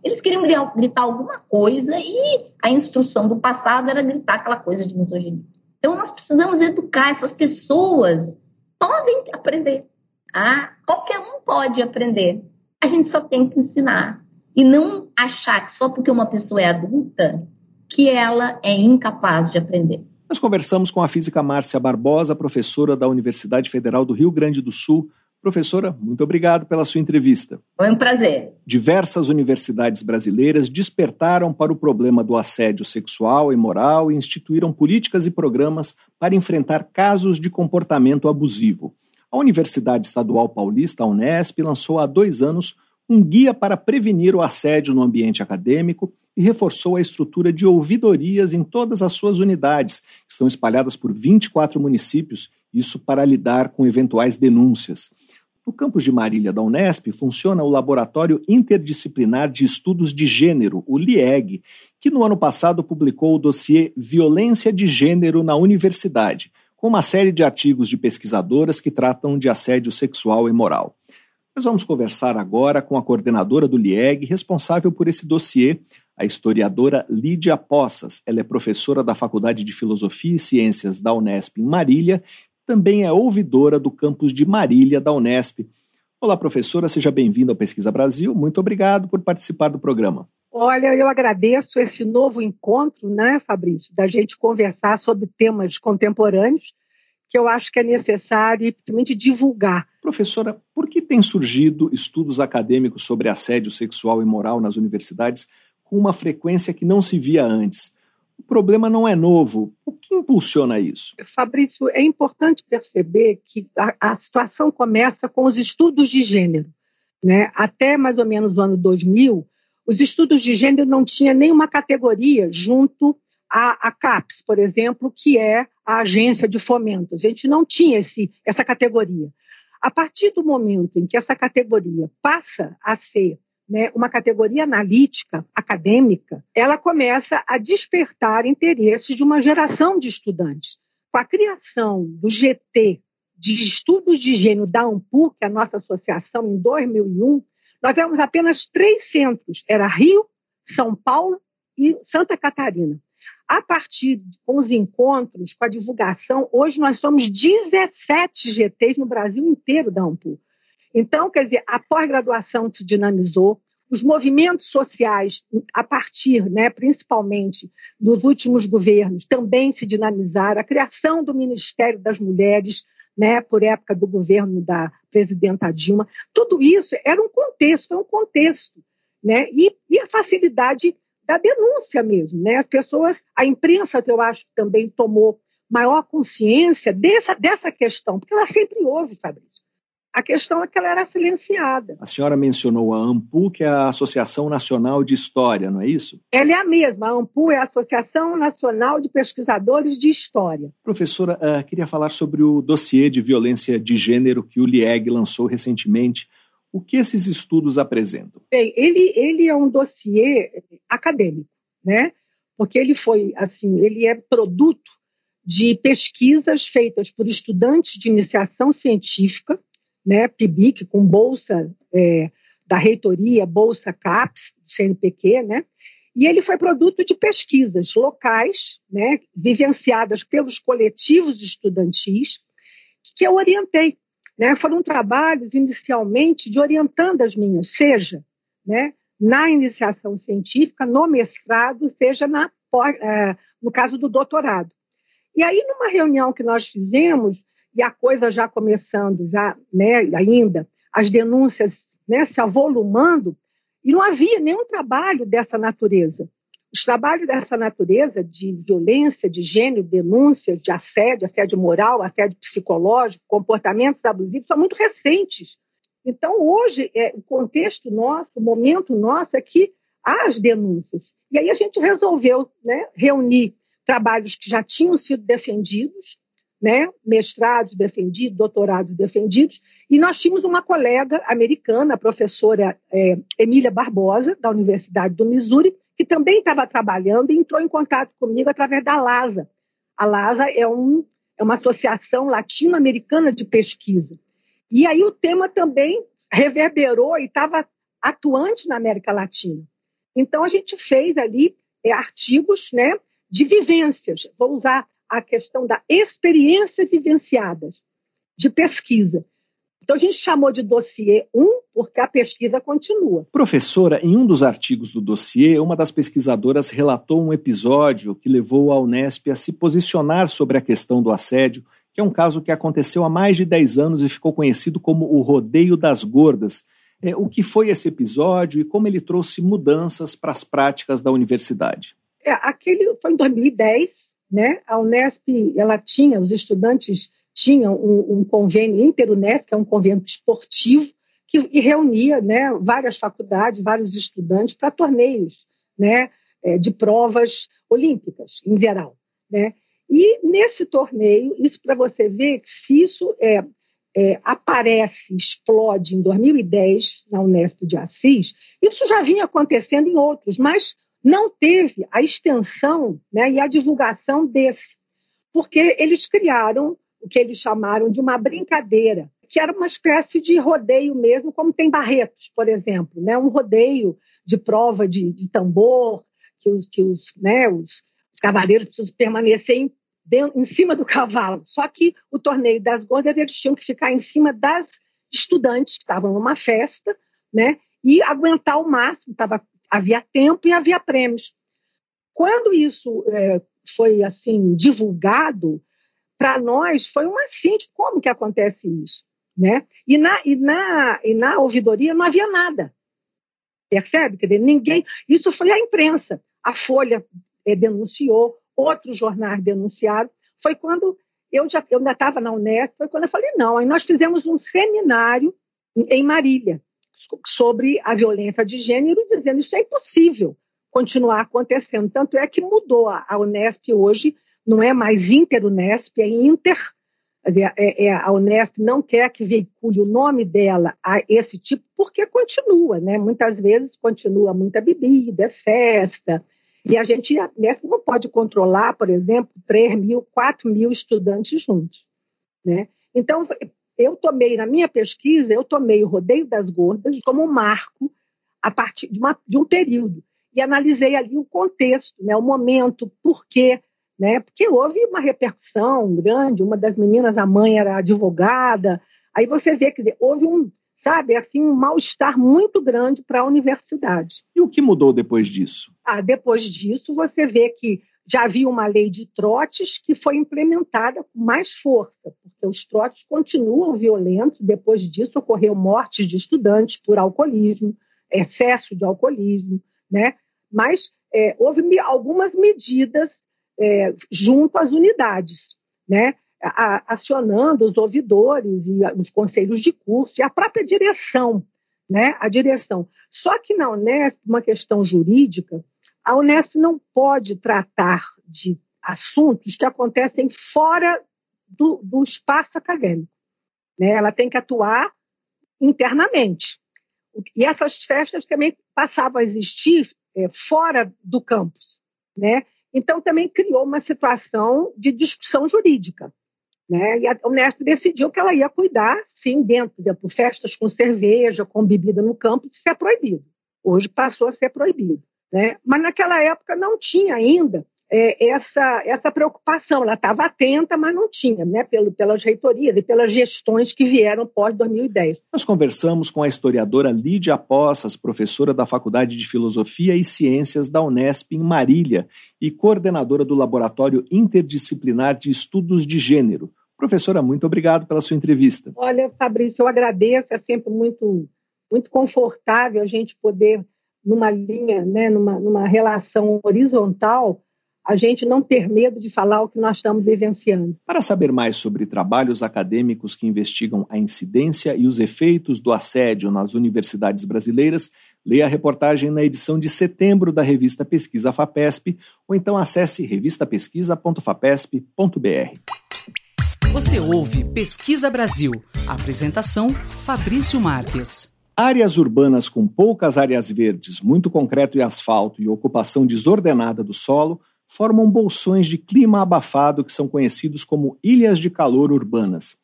Eles queriam gritar alguma coisa e a instrução do passado era gritar aquela coisa de misoginia. Então nós precisamos educar essas pessoas. Podem aprender. Ah, qualquer um pode aprender. A gente só tem que ensinar. E não achar que só porque uma pessoa é adulta que ela é incapaz de aprender. Nós conversamos com a física Márcia Barbosa, professora da Universidade Federal do Rio Grande do Sul. Professora, muito obrigado pela sua entrevista. Foi um prazer. Diversas universidades brasileiras despertaram para o problema do assédio sexual e moral e instituíram políticas e programas para enfrentar casos de comportamento abusivo. A Universidade Estadual Paulista, a Unesp, lançou há 2 anos um guia para prevenir o assédio no ambiente acadêmico e reforçou a estrutura de ouvidorias em todas as suas unidades, que estão espalhadas por 24 municípios, isso para lidar com eventuais denúncias. No campus de Marília da Unesp funciona o Laboratório Interdisciplinar de Estudos de Gênero, o LIEG, que no ano passado publicou o dossiê Violência de Gênero na Universidade, com uma série de artigos de pesquisadoras que tratam de assédio sexual e moral. Nós vamos conversar agora com a coordenadora do LIEG, responsável por esse dossiê, a historiadora Lídia Possas. Ela é professora da Faculdade de Filosofia e Ciências da Unesp em Marília, também é ouvidora do campus de Marília da Unesp. Olá, professora, seja bem-vinda ao Pesquisa Brasil. Muito obrigado por participar do programa. Olha, eu agradeço esse novo encontro, né, Fabrício, da gente conversar sobre temas contemporâneos que eu acho que é necessário e principalmente divulgar. Professora, por que têm surgido estudos acadêmicos sobre assédio sexual e moral nas universidades com uma frequência que não se via antes? O problema não é novo. O que impulsiona isso? Fabrício, é importante perceber que a situação começa com os estudos de gênero, né? Até mais ou menos o ano 2000, os estudos de gênero não tinham nenhuma categoria junto à CAPES, por exemplo, que é a Agência de Fomento. A gente não tinha essa categoria. A partir do momento em que essa categoria passa a ser, né, uma categoria analítica, acadêmica, ela começa a despertar interesses de uma geração de estudantes. Com a criação do GT de Estudos de Gênero da ANPU, que é a nossa associação, em 2001, nós tivemos apenas 3 centros, era Rio, São Paulo e Santa Catarina. A partir dos encontros, com a divulgação, hoje nós somos 17 GTs no Brasil inteiro da ANPU. Então, quer dizer, a pós-graduação se dinamizou, os movimentos sociais, a partir, né, principalmente dos últimos governos, também se dinamizaram, a criação do Ministério das Mulheres, né, por época do governo da presidenta Dilma, tudo isso era um contexto, né, e a facilidade da denúncia mesmo, né, as pessoas, a imprensa, que eu acho que também tomou maior consciência dessa questão, porque ela sempre houve, Fabrício, a questão é que ela era silenciada. A senhora mencionou a ANPU, que é a Associação Nacional de História, não é isso? Ela é a mesma, a ANPU é a Associação Nacional de Pesquisadores de História. Professora, queria falar sobre o dossiê de violência de gênero que o LIEG lançou recentemente. O que esses estudos apresentam? Bem, ele é um dossiê acadêmico, né? Porque ele é produto de pesquisas feitas por estudantes de iniciação científica, né, PIBIC, com bolsa da reitoria, bolsa CAPES, CNPq, né, e ele foi produto de pesquisas locais, né, vivenciadas pelos coletivos estudantis, que eu orientei, né, foram trabalhos inicialmente de orientandas minhas, seja, né, na iniciação científica, no mestrado, seja na no caso do doutorado. E aí, numa reunião que nós fizemos, e a coisa já começando, já, né, ainda, as denúncias, né, se avolumando, e não havia nenhum trabalho dessa natureza. Os trabalhos dessa natureza, de violência, de gênero, denúncias, de assédio, assédio moral, assédio psicológico, comportamentos abusivos, são muito recentes. Então, hoje, o contexto nosso, o momento nosso é que há as denúncias. E aí a gente resolveu, né, reunir trabalhos que já tinham sido defendidos, né, mestrados defendidos, doutorados defendidos, e nós tínhamos uma colega americana, a professora Emília Barbosa, da Universidade do Missouri, que também estava trabalhando e entrou em contato comigo através da LASA. A LASA é uma associação latino-americana de pesquisa. E aí o tema também reverberou e estava atuante na América Latina. Então, a gente fez ali artigos, né, de vivências. Vou usar a questão da experiência vivenciada, de pesquisa. Então, a gente chamou de dossiê 1, porque a pesquisa continua. Professora, em um dos artigos do dossiê, uma das pesquisadoras relatou um episódio que levou a Unesp a se posicionar sobre a questão do assédio, que é um caso que aconteceu há mais de 10 anos e ficou conhecido como o Rodeio das Gordas. O que foi esse episódio e como ele trouxe mudanças para as práticas da universidade? Aquele foi em 2010, né? A Unesp, ela tinha, os estudantes tinham um convênio inter-Unesp, que é um convênio esportivo, que reunia, né, várias faculdades, vários estudantes para torneios, né, de provas olímpicas, em geral, né? E nesse torneio, isso para você ver que se isso aparece, explode em 2010 na Unesp de Assis, isso já vinha acontecendo em outros, mas não teve a extensão, né, e a divulgação desse, porque eles criaram o que eles chamaram de uma brincadeira, que era uma espécie de rodeio mesmo, como tem Barretos, por exemplo, né, um rodeio de prova de tambor, os cavaleiros precisam permanecer em cima do cavalo. Só que o torneio das gordas, eles tinham que ficar em cima das estudantes que estavam numa festa, né, e aguentar o máximo. Havia tempo e havia prêmios. Quando isso foi assim, divulgado, para nós foi um acidente. Como que acontece isso? Né? E na ouvidoria não havia nada. Percebe? Quer dizer, ninguém... Isso foi a imprensa. A Folha denunciou, outros jornais denunciaram. Foi quando eu ainda estava na Unesp, foi quando eu falei, não, aí nós fizemos um seminário em Marília sobre a violência de gênero, dizendo isso é impossível continuar acontecendo. Tanto é que mudou a Unesp hoje, não é mais inter-Unesp, é inter. Quer dizer, a Unesp não quer que veicule o nome dela a esse tipo, porque continua, né? Muitas vezes continua muita bebida, festa. E a gente, a Unesp, não pode controlar, por exemplo, 3 mil, 4 mil estudantes juntos, né? Então, na minha pesquisa, eu tomei o Rodeio das Gordas como um marco a partir de um período. E analisei ali o contexto, né, o momento, por quê, né? Porque houve uma repercussão grande, uma das meninas, a mãe era advogada. Aí você vê que houve um mal-estar muito grande para a universidade. E o que mudou depois disso? Depois disso, você vê que já havia uma lei de trotes que foi implementada com mais força, porque os trotes continuam violentos. Depois disso, ocorreu mortes de estudantes por alcoolismo, excesso de alcoolismo, né? Mas houve algumas medidas junto às unidades, né? Acionando os ouvidores e os conselhos de curso e a própria direção, né? A direção. Só que na Unesp, uma questão jurídica, a Unesp não pode tratar de assuntos que acontecem fora do espaço acadêmico, né? Ela tem que atuar internamente. E essas festas também passavam a existir fora do campus, né? Então, também criou uma situação de discussão jurídica, né? E a Unesp decidiu que ela ia cuidar, sim, dentro. Por exemplo, festas com cerveja, com bebida no campus, isso é proibido. Hoje passou a ser proibido, né? Mas naquela época não tinha ainda essa preocupação. Ela estava atenta, mas não tinha, né? Pelas reitorias e pelas gestões que vieram pós-2010. Nós conversamos com a historiadora Lídia Possas, professora da Faculdade de Filosofia e Ciências da Unesp em Marília e coordenadora do Laboratório Interdisciplinar de Estudos de Gênero. Professora, muito obrigado pela sua entrevista. Olha, Fabrício, eu agradeço. É sempre muito, muito confortável a gente poder, numa linha, né, numa relação horizontal, a gente não ter medo de falar o que nós estamos vivenciando. Para saber mais sobre trabalhos acadêmicos que investigam a incidência e os efeitos do assédio nas universidades brasileiras, leia a reportagem na edição de setembro da revista Pesquisa FAPESP ou então acesse revistapesquisa.fapesp.br. Você ouve Pesquisa Brasil. Apresentação, Fabrício Marques. Áreas urbanas com poucas áreas verdes, muito concreto e asfalto e ocupação desordenada do solo formam bolsões de clima abafado que são conhecidos como ilhas de calor urbanas.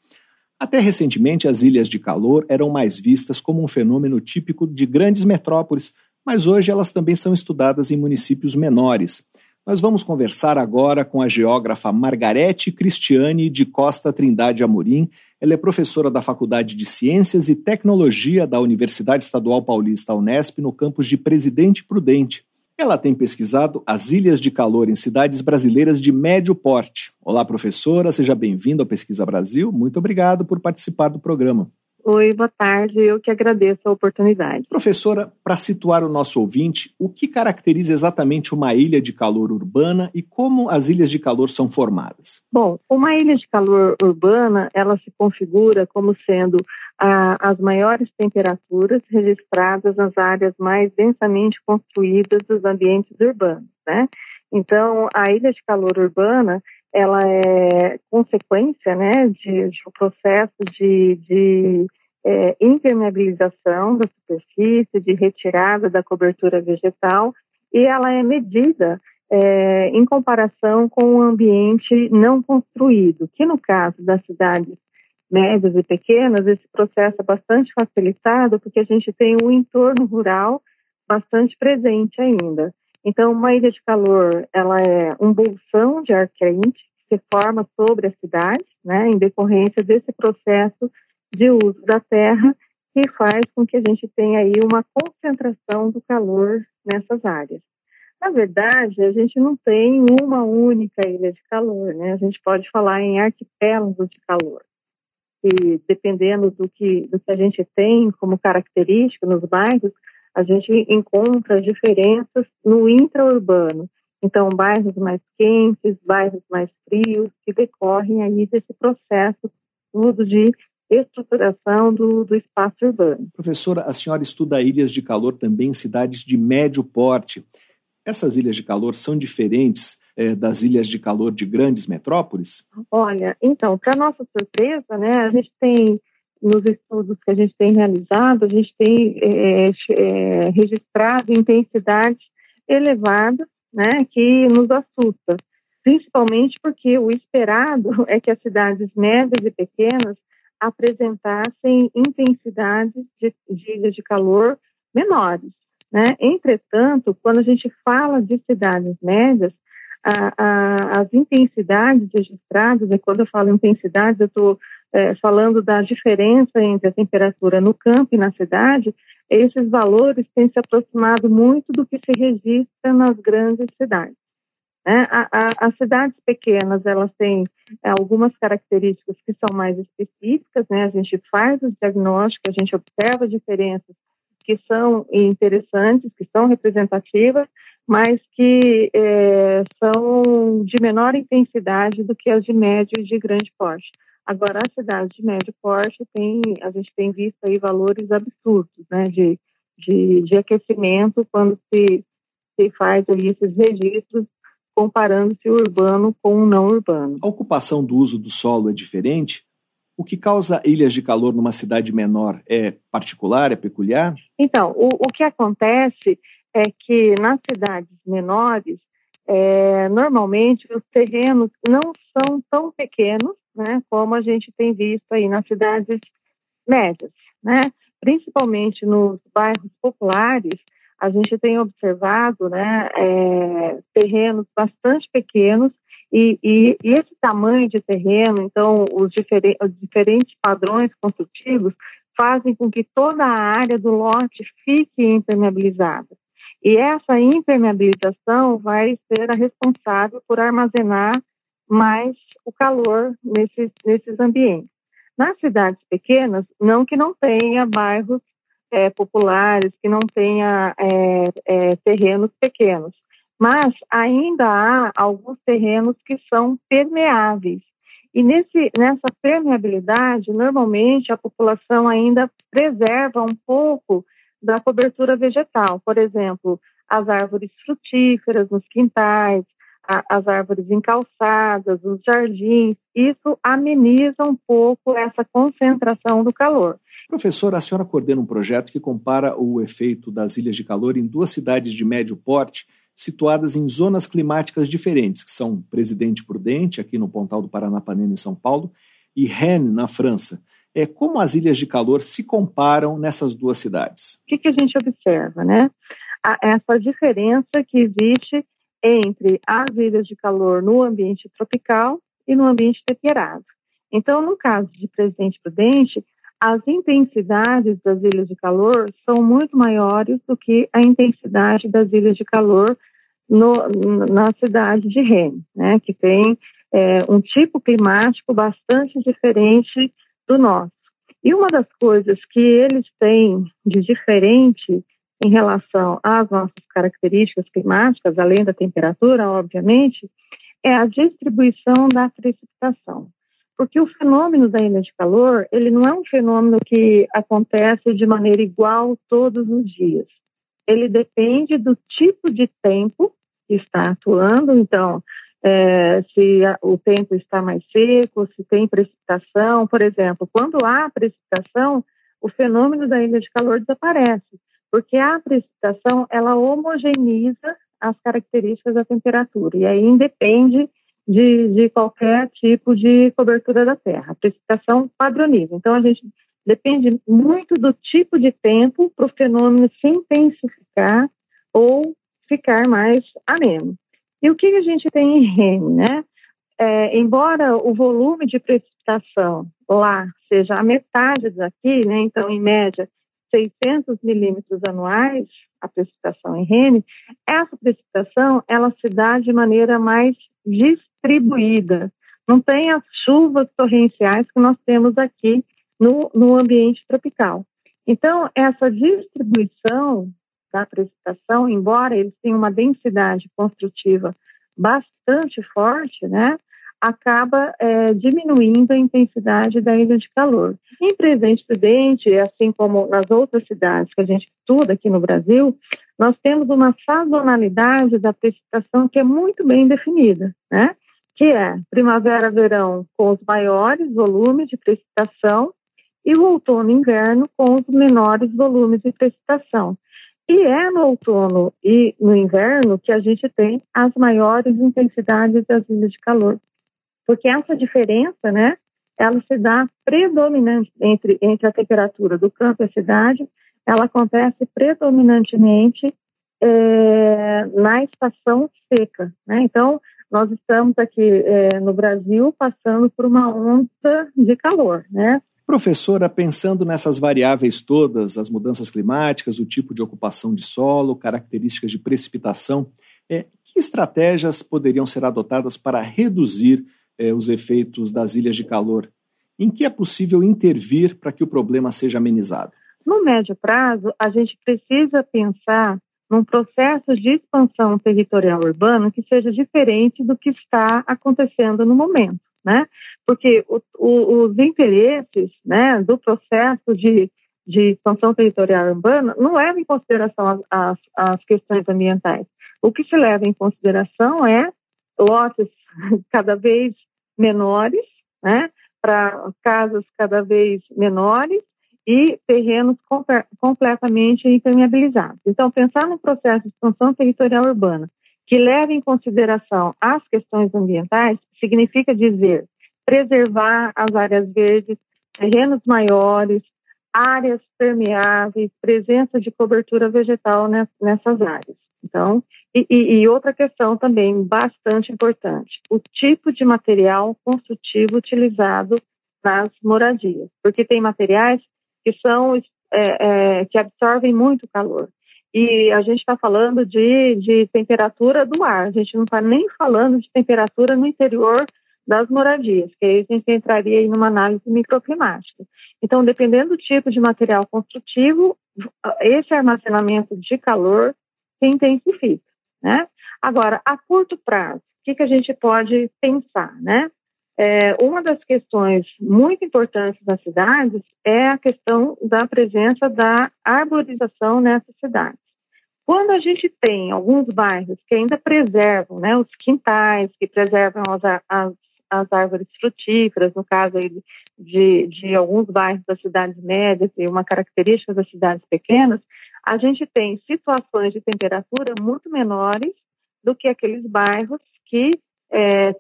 Até recentemente, as ilhas de calor eram mais vistas como um fenômeno típico de grandes metrópoles, mas hoje elas também são estudadas em municípios menores. Nós vamos conversar agora com a geógrafa Margarete Cristiane de Costa Trindade Amorim. Ela é professora da Faculdade de Ciências e Tecnologia da Universidade Estadual Paulista, Unesp, no campus de Presidente Prudente. Ela tem pesquisado as ilhas de calor em cidades brasileiras de médio porte. Olá, professora, seja bem-vinda ao Pesquisa Brasil. Muito obrigado por participar do programa. Oi, boa tarde. Eu que agradeço a oportunidade. Professora, para situar o nosso ouvinte, o que caracteriza exatamente uma ilha de calor urbana e como as ilhas de calor são formadas? Bom, uma ilha de calor urbana, ela se configura como sendo as maiores temperaturas registradas nas áreas mais densamente construídas dos ambientes urbanos, né? Então, a ilha de calor urbana, ela é consequência, né, de um processo de impermeabilização da superfície, de retirada da cobertura vegetal, e ela é medida em comparação com o ambiente não construído, que no caso das cidades médias e pequenas, esse processo é bastante facilitado porque a gente tem um entorno rural bastante presente ainda. Então, uma ilha de calor, ela é um bolsão de ar quente que se forma sobre a cidade, né, em decorrência desse processo de uso da terra, que faz com que a gente tenha aí uma concentração do calor nessas áreas. Na verdade, a gente não tem uma única ilha de calor, né? A gente pode falar em arquipélagos de calor. E dependendo do que a gente tem como característica nos bairros, a gente encontra diferenças no intraurbano. Então, bairros mais quentes, bairros mais frios, que decorrem aí desse processo tudo de estruturação do espaço urbano. Professora, a senhora estuda ilhas de calor também em cidades de médio porte. Essas ilhas de calor são diferentes das ilhas de calor de grandes metrópoles? Olha, então, para nossa surpresa, né, a gente tem... Nos estudos que a gente tem realizado, a gente tem registrado intensidades elevadas, né, que nos assusta, principalmente porque o esperado é que as cidades médias e pequenas apresentassem intensidades de ilhas de calor menores, né? Entretanto, quando a gente fala de cidades médias, as intensidades registradas, e quando eu falo intensidades, eu estou falando da diferença entre a temperatura no campo e na cidade, esses valores têm se aproximado muito do que se registra nas grandes cidades, né? As cidades pequenas, elas têm algumas características que são mais específicas, né? A gente faz o diagnóstico, a gente observa diferenças que são interessantes, que são representativas, mas que são de menor intensidade do que as de médio e de grande porte. Agora, as cidades de médio porte, a gente tem visto aí valores absurdos, né, de aquecimento quando se faz aí esses registros, comparando-se o urbano com o não urbano. A ocupação do uso do solo é diferente? O que causa ilhas de calor numa cidade menor é particular, é peculiar? Então, o que acontece é que nas cidades menores, normalmente os terrenos não são tão pequenos, né, como a gente tem visto aí nas cidades médias, né? Principalmente nos bairros populares, a gente tem observado, né, terrenos bastante pequenos e esse tamanho de terreno, então, os diferentes padrões construtivos fazem com que toda a área do lote fique impermeabilizada. E essa impermeabilização vai ser a responsável por armazenar mais o calor nesses ambientes. Nas cidades pequenas, não que não tenha bairros populares, que não tenha terrenos pequenos, mas ainda há alguns terrenos que são permeáveis. E nessa permeabilidade, normalmente, a população ainda preserva um pouco da cobertura vegetal. Por exemplo, as árvores frutíferas nos quintais, as árvores encalçadas, os jardins, isso ameniza um pouco essa concentração do calor. Professora, a senhora coordena um projeto que compara o efeito das ilhas de calor em duas cidades de médio porte, situadas em zonas climáticas diferentes, que são Presidente Prudente, aqui no Pontal do Paranapanema, em São Paulo, e Rennes, na França. Como as ilhas de calor se comparam nessas duas cidades? O que a gente observa, né? Essa diferença que existe entre as ilhas de calor no ambiente tropical e no ambiente temperado. Então, no caso de Presidente Prudente, as intensidades das ilhas de calor são muito maiores do que a intensidade das ilhas de calor na cidade de Rennes, né, que tem um tipo climático bastante diferente do nosso. E uma das coisas que eles têm de diferente em relação às nossas características climáticas, além da temperatura, obviamente, é a distribuição da precipitação. Porque o fenômeno da ilha de calor, ele não é um fenômeno que acontece de maneira igual todos os dias. Ele depende do tipo de tempo que está atuando, então, se o tempo está mais seco, se tem precipitação, por exemplo. Quando há precipitação, o fenômeno da ilha de calor desaparece. Porque a precipitação, ela homogeneiza as características da temperatura, e aí independe de qualquer tipo de cobertura da terra. A precipitação padroniza. Então, a gente depende muito do tipo de tempo para o fenômeno se intensificar ou ficar mais ameno. E o que a gente tem em Rennes, né? Embora o volume de precipitação lá seja a metade daqui, né? Então, em média, 600 milímetros anuais, a precipitação em Rennes, essa precipitação, ela se dá de maneira mais distribuída. Não tem as chuvas torrenciais que nós temos aqui no ambiente tropical. Então, essa distribuição da precipitação, embora eles tenham uma densidade construtiva bastante forte, né, acaba diminuindo a intensidade da ilha de calor. Em Presidente Prudente, assim como nas outras cidades que a gente estuda aqui no Brasil, nós temos uma sazonalidade da precipitação que é muito bem definida, né? Que é primavera, verão com os maiores volumes de precipitação e o outono e inverno com os menores volumes de precipitação. E é no outono e no inverno que a gente tem as maiores intensidades das ilhas de calor. Porque essa diferença, né, ela se dá predominante entre a temperatura do campo e a cidade, ela acontece predominantemente na estação seca, né? Então, nós estamos aqui no Brasil passando por uma onda de calor, né? Professora, pensando nessas variáveis todas, as mudanças climáticas, o tipo de ocupação de solo, características de precipitação, que estratégias poderiam ser adotadas para reduzir os efeitos das ilhas de calor? Em que é possível intervir para que o problema seja amenizado? No médio prazo, a gente precisa pensar num processo de expansão territorial urbana que seja diferente do que está acontecendo no momento, né? Porque os interesses, né, do processo de expansão territorial urbana não levam em consideração as questões ambientais. O que se leva em consideração é lotes cada vez menores, né, para casas cada vez menores e terrenos completamente impermeabilizados. Então, pensar no processo de expansão territorial urbana que leva em consideração as questões ambientais significa dizer preservar as áreas verdes, terrenos maiores, áreas permeáveis, presença de cobertura vegetal nessas áreas. Então, e outra questão também bastante importante, o tipo de material construtivo utilizado nas moradias, porque tem materiais que são que absorvem muito calor. E a gente está falando de temperatura do ar, a gente não está nem falando de temperatura no interior das moradias, que aí a gente entraria aí numa análise microclimática. Então, dependendo do tipo de material construtivo, esse armazenamento de calor se intensifica, né? Agora, a curto prazo, o que a gente pode pensar, né? Uma das questões muito importantes das cidades é a questão da presença da arborização nessas cidades. Quando a gente tem alguns bairros que ainda preservam, né, os quintais, que preservam as árvores frutíferas, no caso aí de alguns bairros das cidades médias e uma característica das cidades pequenas, a gente tem situações de temperatura muito menores do que aqueles bairros que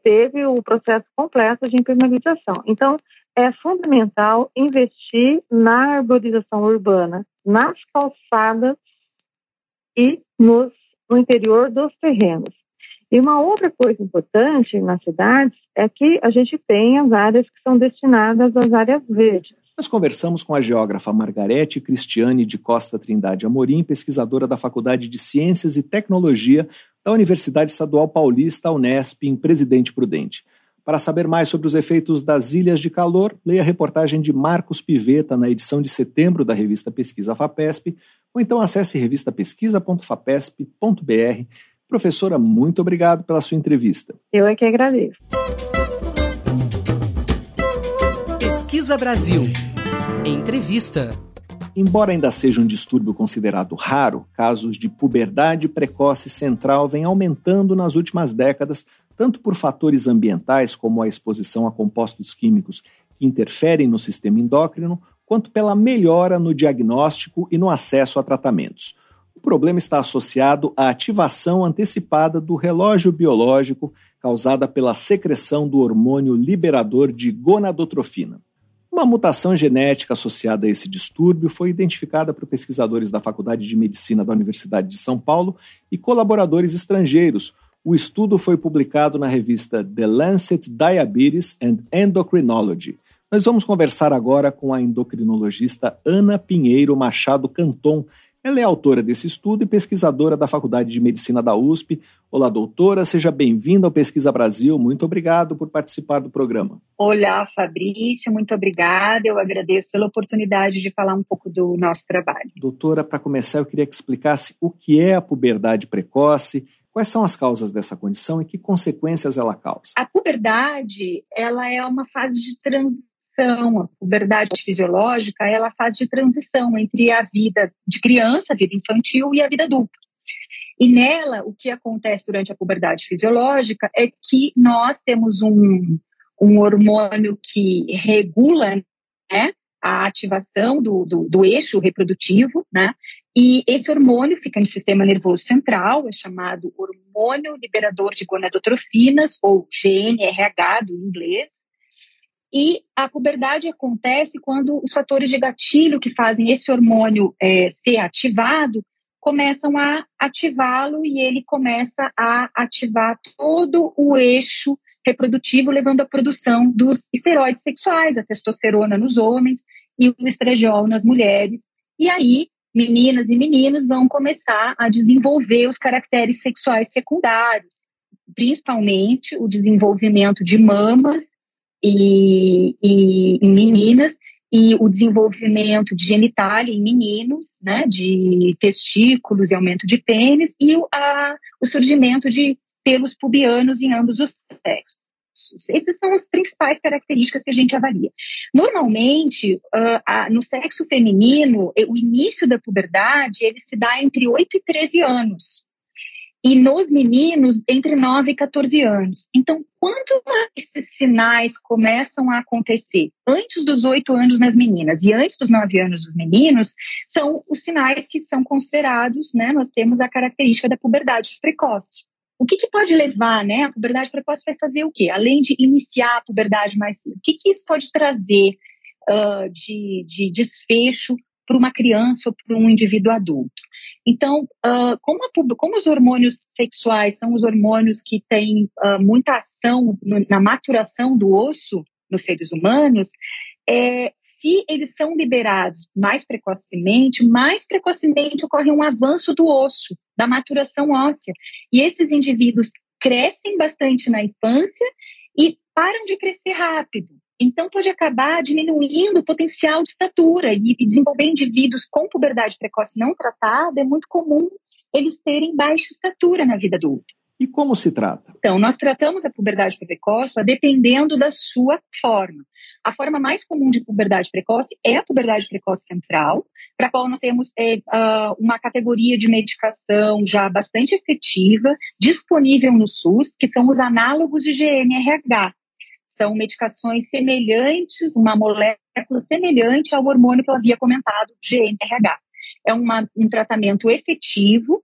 teve o processo completo de impermeabilização. Então, é fundamental investir na arborização urbana, nas calçadas e no interior dos terrenos. E uma outra coisa importante nas cidades é que a gente tem as áreas que são destinadas às áreas verdes. Nós conversamos com a geógrafa Margarete Cristiane de Costa Trindade Amorim, pesquisadora da Faculdade de Ciências e Tecnologia da Universidade Estadual Paulista, Unesp, em Presidente Prudente. Para saber mais sobre os efeitos das ilhas de calor, leia a reportagem de Marcos Pivetta na edição de setembro da revista Pesquisa FAPESP, ou então acesse revistapesquisa.fapesp.br. Professora, muito obrigado pela sua entrevista. Eu é que agradeço. Pesquisa Brasil. Entrevista. Embora ainda seja um distúrbio considerado raro, casos de puberdade precoce central vêm aumentando nas últimas décadas, tanto por fatores ambientais como a exposição a compostos químicos que interferem no sistema endócrino, quanto pela melhora no diagnóstico e no acesso a tratamentos. O problema está associado à ativação antecipada do relógio biológico causada pela secreção do hormônio liberador de gonadotrofina. Uma mutação genética associada a esse distúrbio foi identificada por pesquisadores da Faculdade de Medicina da Universidade de São Paulo e colaboradores estrangeiros. O estudo foi publicado na revista The Lancet Diabetes and Endocrinology. Nós vamos conversar agora com a endocrinologista Ana Pinheiro Machado Canton. Ela é autora desse estudo e pesquisadora da Faculdade de Medicina da USP. Olá, doutora, seja bem-vinda ao Pesquisa Brasil. Muito obrigado por participar do programa. Olá, Fabrício, muito obrigada. Eu agradeço pela oportunidade de falar um pouco do nosso trabalho. Doutora, para começar, eu queria que explicasse o que é a puberdade precoce, quais são as causas dessa condição e que consequências ela causa. A puberdade, ela é uma fase de transição. A puberdade fisiológica é a fase de transição entre a vida de criança, a vida infantil e a vida adulta. E nela, o que acontece durante a puberdade fisiológica é que nós temos um hormônio que regula, né, a ativação do eixo reprodutivo, né? E esse hormônio fica no sistema nervoso central, é chamado hormônio liberador de gonadotrofinas, ou GNRH do inglês. E a puberdade acontece quando os fatores de gatilho que fazem esse hormônio ser ativado começam a ativá-lo e ele começa a ativar todo o eixo reprodutivo, levando à produção dos esteroides sexuais, a testosterona nos homens e o estradiol nas mulheres. E aí, meninas e meninos vão começar a desenvolver os caracteres sexuais secundários, principalmente o desenvolvimento de mamas, e em meninas, e o desenvolvimento de genitália em meninos, né, de testículos e aumento de pênis, e o surgimento de pelos pubianos em ambos os sexos. Essas são as principais características que a gente avalia. Normalmente, no sexo feminino, o início da puberdade ele se dá entre 8 e 13 anos. E nos meninos, entre 9 e 14 anos. Então, quando esses sinais começam a acontecer antes dos 8 anos nas meninas e antes dos 9 anos dos meninos, são os sinais que são considerados, né, nós temos a característica da puberdade precoce. O que pode levar, né, a puberdade precoce vai fazer o quê? Além de iniciar a puberdade mais cedo, o que isso pode trazer de desfecho para uma criança ou para um indivíduo adulto. Então, como os hormônios sexuais são os hormônios que têm muita ação na maturação do osso nos seres humanos, se eles são liberados mais precocemente ocorre um avanço do osso, da maturação óssea. E esses indivíduos crescem bastante na infância e param de crescer rápido. Então, pode acabar diminuindo o potencial de estatura e desenvolver indivíduos com puberdade precoce não tratada. É muito comum eles terem baixa estatura na vida adulta. E como se trata? Então, nós tratamos a puberdade precoce dependendo da sua forma. A forma mais comum de puberdade precoce é a puberdade precoce central, para a qual nós temos uma categoria de medicação já bastante efetiva, disponível no SUS, que são os análogos de GNRH. São medicações semelhantes, uma molécula semelhante ao hormônio que eu havia comentado, GNRH. É um tratamento efetivo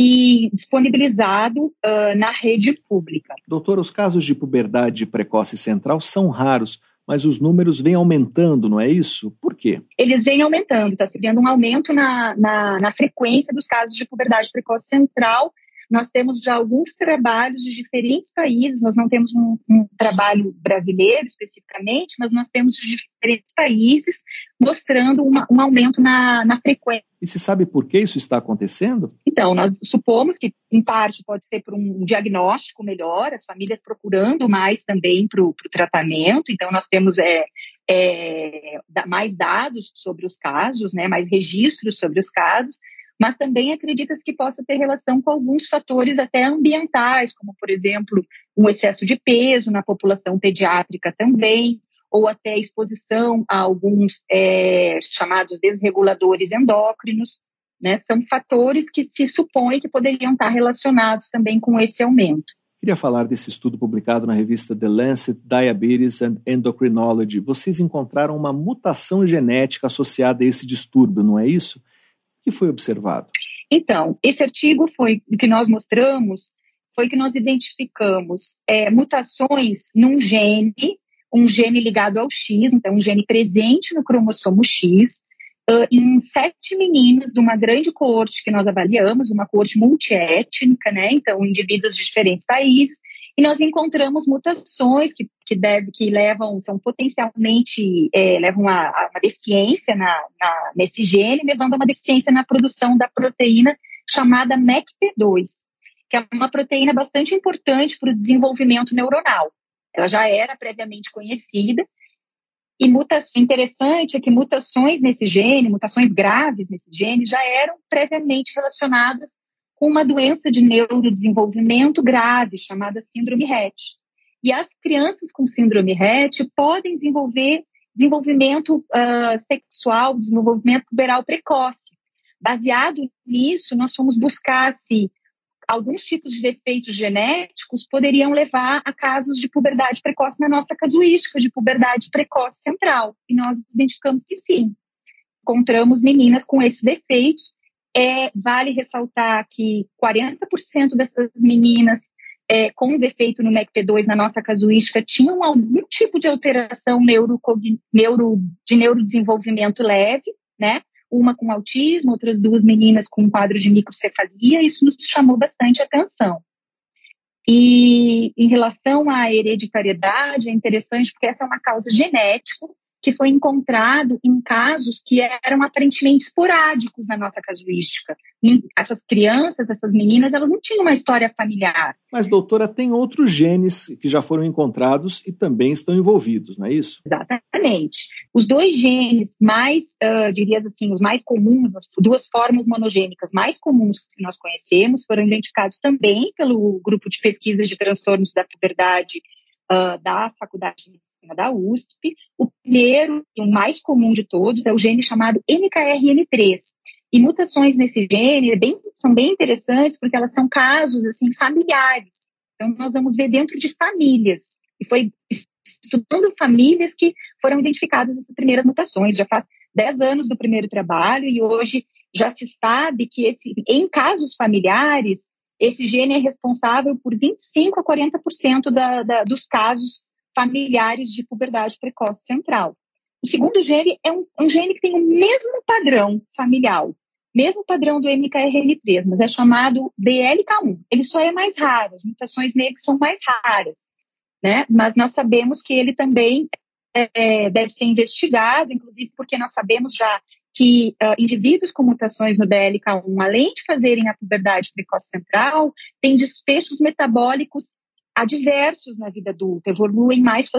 e disponibilizado na rede pública. Doutora, os casos de puberdade precoce central são raros, mas os números vêm aumentando, não é isso? Por quê? Eles vêm aumentando, está se vendo um aumento na frequência dos casos de puberdade precoce central. Nós temos já alguns trabalhos de diferentes países, nós não temos um trabalho brasileiro especificamente, mas nós temos de diferentes países mostrando um aumento na frequência. E se sabe por que isso está acontecendo? Então, nós supomos que, em parte, pode ser por um diagnóstico melhor, as famílias procurando mais também para o tratamento. Então, nós temos mais dados sobre os casos, né, mais registros sobre os casos, mas também acredita-se que possa ter relação com alguns fatores até ambientais, como, por exemplo, um excesso de peso na população pediátrica também, ou até exposição a alguns chamados desreguladores endócrinos, né? São fatores que se supõe que poderiam estar relacionados também com esse aumento. Queria falar desse estudo publicado na revista The Lancet Diabetes and Endocrinology. Vocês encontraram uma mutação genética associada a esse distúrbio, não é isso? Que foi observado? Então, esse artigo que nós identificamos mutações num gene, um gene ligado ao X, então um gene presente no cromossomo X, em 7 meninas de uma grande coorte que nós avaliamos, uma coorte multiétnica, né? Então, indivíduos de diferentes países, e nós encontramos mutações que levam a uma deficiência nesse gene, levando a uma deficiência na produção da proteína chamada MECP2, que é uma proteína bastante importante para o desenvolvimento neuronal. Ela já era previamente conhecida. E mutação interessante é que mutações graves nesse gene, já eram previamente relacionadas com uma doença de neurodesenvolvimento grave, chamada síndrome Rett. E as crianças com síndrome Rett podem desenvolver desenvolvimento sexual, desenvolvimento puberal precoce. Baseado nisso, nós fomos buscar se alguns tipos de defeitos genéticos poderiam levar a casos de puberdade precoce na nossa casuística de puberdade precoce central. E nós identificamos que sim. Encontramos meninas com esses defeitos. Vale ressaltar que 40% dessas meninas com defeito no MECP2 na nossa casuística tinham algum tipo de alteração de neurodesenvolvimento leve, né? Uma com autismo, outras 2 meninas com um quadro de microcefalia. Isso nos chamou bastante atenção. E em relação à hereditariedade, é interessante porque essa é uma causa genética que foi encontrado em casos que eram aparentemente esporádicos na nossa casuística. Essas crianças, essas meninas, elas não tinham uma história familiar. Mas, doutora, tem outros genes que já foram encontrados e também estão envolvidos, não é isso? Exatamente. Os 2 genes mais, os mais comuns, as 2 formas monogênicas mais comuns que nós conhecemos, foram identificados também pelo grupo de pesquisas de transtornos da puberdade da Faculdade de Medicina da USP. O primeiro e o mais comum de todos é o gene chamado NKRN3. E mutações nesse gene são bem interessantes porque elas são casos assim, familiares. Então, nós vamos ver dentro de famílias. E foi estudando famílias que foram identificadas essas primeiras mutações. Já faz 10 anos do primeiro trabalho e hoje já se sabe que em casos familiares, esse gene é responsável por 25% a 40% dos casos familiares de puberdade precoce central. O segundo gene é um gene que tem o mesmo padrão familiar, mesmo padrão do MKRN3, mas é chamado BLK1. Ele só é mais raro, as mutações nele são mais raras, né? Mas nós sabemos que ele também deve ser investigado, inclusive porque nós sabemos já que indivíduos com mutações no BLK1, além de fazerem a puberdade precoce central, têm despechos metabólicos adversos na vida adulta, evoluem mais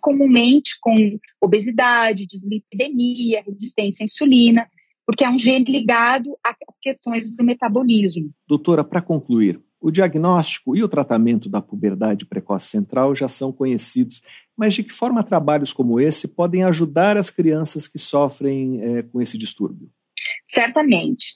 comumente com obesidade, dislipidemia, resistência à insulina, porque é um gene ligado às questões do metabolismo. Doutora, para concluir, o diagnóstico e o tratamento da puberdade precoce central já são conhecidos, mas de que forma trabalhos como esse podem ajudar as crianças que sofrem com esse distúrbio? Certamente.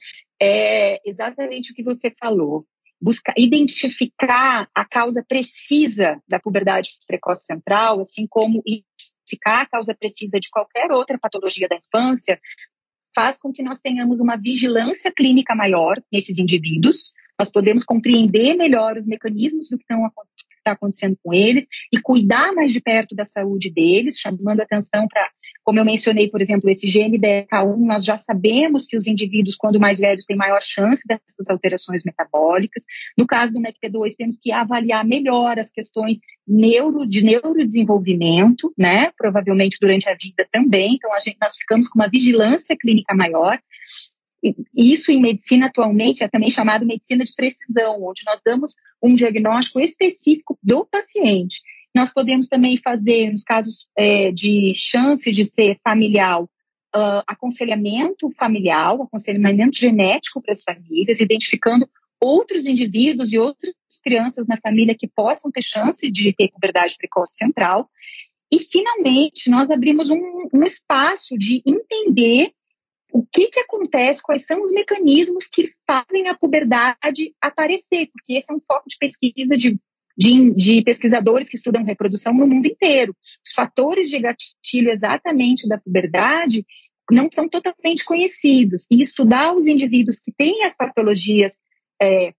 É exatamente o que você falou. Buscar identificar a causa precisa da puberdade precoce central, assim como identificar a causa precisa de qualquer outra patologia da infância, faz com que nós tenhamos uma vigilância clínica maior nesses indivíduos. Nós podemos compreender melhor os mecanismos do que está acontecendo com eles e cuidar mais de perto da saúde deles, chamando atenção para, como eu mencionei, por exemplo, esse gene BRCA1, nós já sabemos que os indivíduos, quando mais velhos, têm maior chance dessas alterações metabólicas. No caso do MECP2, temos que avaliar melhor as questões de neurodesenvolvimento, né? Provavelmente durante a vida também, então nós ficamos com uma vigilância clínica maior. Isso em medicina atualmente é também chamado medicina de precisão, onde nós damos um diagnóstico específico do paciente. Nós podemos também fazer, nos casos de chance de ser familiar, aconselhamento familiar, aconselhamento genético para as famílias, identificando outros indivíduos e outras crianças na família que possam ter chance de ter puberdade precoce central. E, finalmente, nós abrimos um espaço de entender o que acontece, quais são os mecanismos que fazem a puberdade aparecer, porque esse é um foco de pesquisa de pesquisadores que estudam reprodução no mundo inteiro. Os fatores de gatilho exatamente da puberdade não são totalmente conhecidos, e estudar os indivíduos que têm as patologias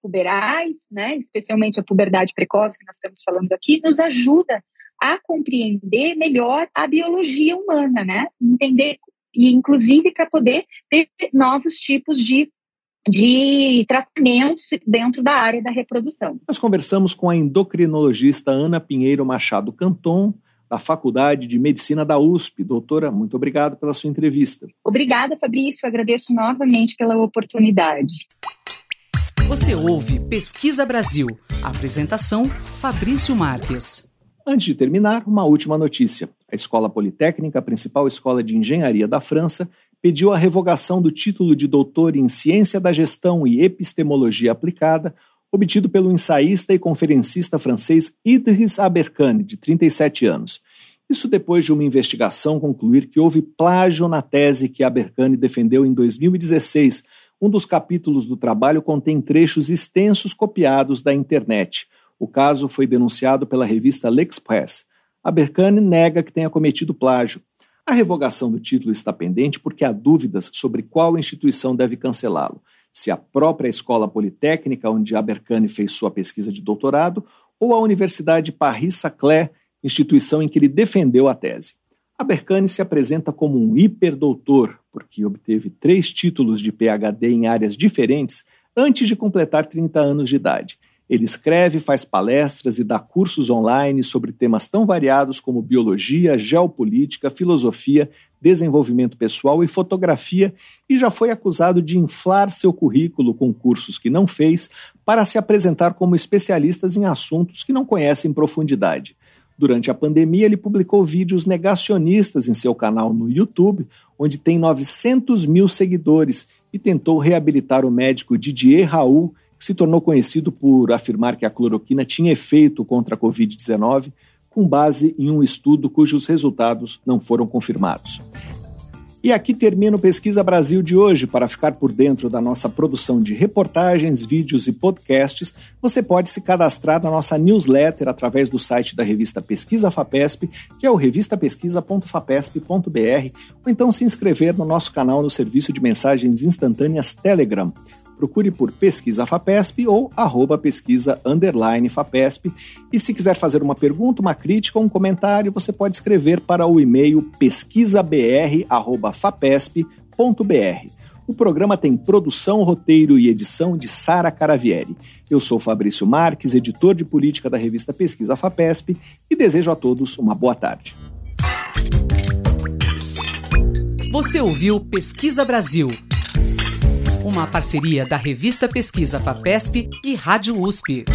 puberais, né, especialmente a puberdade precoce que nós estamos falando aqui, nos ajuda a compreender melhor a biologia humana, né, entender e inclusive para poder ter novos tipos de tratamentos dentro da área da reprodução. Nós conversamos com a endocrinologista Ana Pinheiro Machado Canton, da Faculdade de Medicina da USP. Doutora, muito obrigado pela sua entrevista. Obrigada, Fabrício. Agradeço novamente pela oportunidade. Você ouve Pesquisa Brasil. Apresentação, Fabrício Marques. Antes de terminar, uma última notícia. A Escola Politécnica, a principal escola de engenharia da França, pediu a revogação do título de doutor em Ciência da Gestão e Epistemologia Aplicada, obtido pelo ensaísta e conferencista francês Idriss Aberkane, de 37 anos. Isso depois de uma investigação concluir que houve plágio na tese que Aberkane defendeu em 2016. Um dos capítulos do trabalho contém trechos extensos copiados da internet. O caso foi denunciado pela revista L'Express. Aberkane nega que tenha cometido plágio. A revogação do título está pendente porque há dúvidas sobre qual instituição deve cancelá-lo. Se a própria Escola Politécnica, onde Aberkane fez sua pesquisa de doutorado, ou a Universidade Paris-Saclay, instituição em que ele defendeu a tese. Aberkane se apresenta como um hiperdoutor, porque obteve 3 títulos de PhD em áreas diferentes antes de completar 30 anos de idade. Ele escreve, faz palestras e dá cursos online sobre temas tão variados como biologia, geopolítica, filosofia, desenvolvimento pessoal e fotografia, e já foi acusado de inflar seu currículo com cursos que não fez para se apresentar como especialistas em assuntos que não conhece em profundidade. Durante a pandemia, ele publicou vídeos negacionistas em seu canal no YouTube, onde tem 900 mil seguidores, e tentou reabilitar o médico Didier Raoult, que se tornou conhecido por afirmar que a cloroquina tinha efeito contra a Covid-19, com base em um estudo cujos resultados não foram confirmados. E aqui termina o Pesquisa Brasil de hoje. Para ficar por dentro da nossa produção de reportagens, vídeos e podcasts, você pode se cadastrar na nossa newsletter através do site da revista Pesquisa FAPESP, que é o revistapesquisa.fapesp.br, ou então se inscrever no nosso canal no serviço de mensagens instantâneas Telegram. procure por Pesquisa FAPESP ou @pesquisa_FAPESP. E se quiser fazer uma pergunta, uma crítica ou um comentário, você pode escrever para o e-mail pesquisabr@fapesp.br. O programa tem produção, roteiro e edição de Sara Caravieri. Eu sou Fabrício Marques, editor de política da revista Pesquisa FAPESP, e desejo a todos uma boa tarde. Você ouviu Pesquisa Brasil, uma parceria da revista Pesquisa FAPESP e Rádio USP.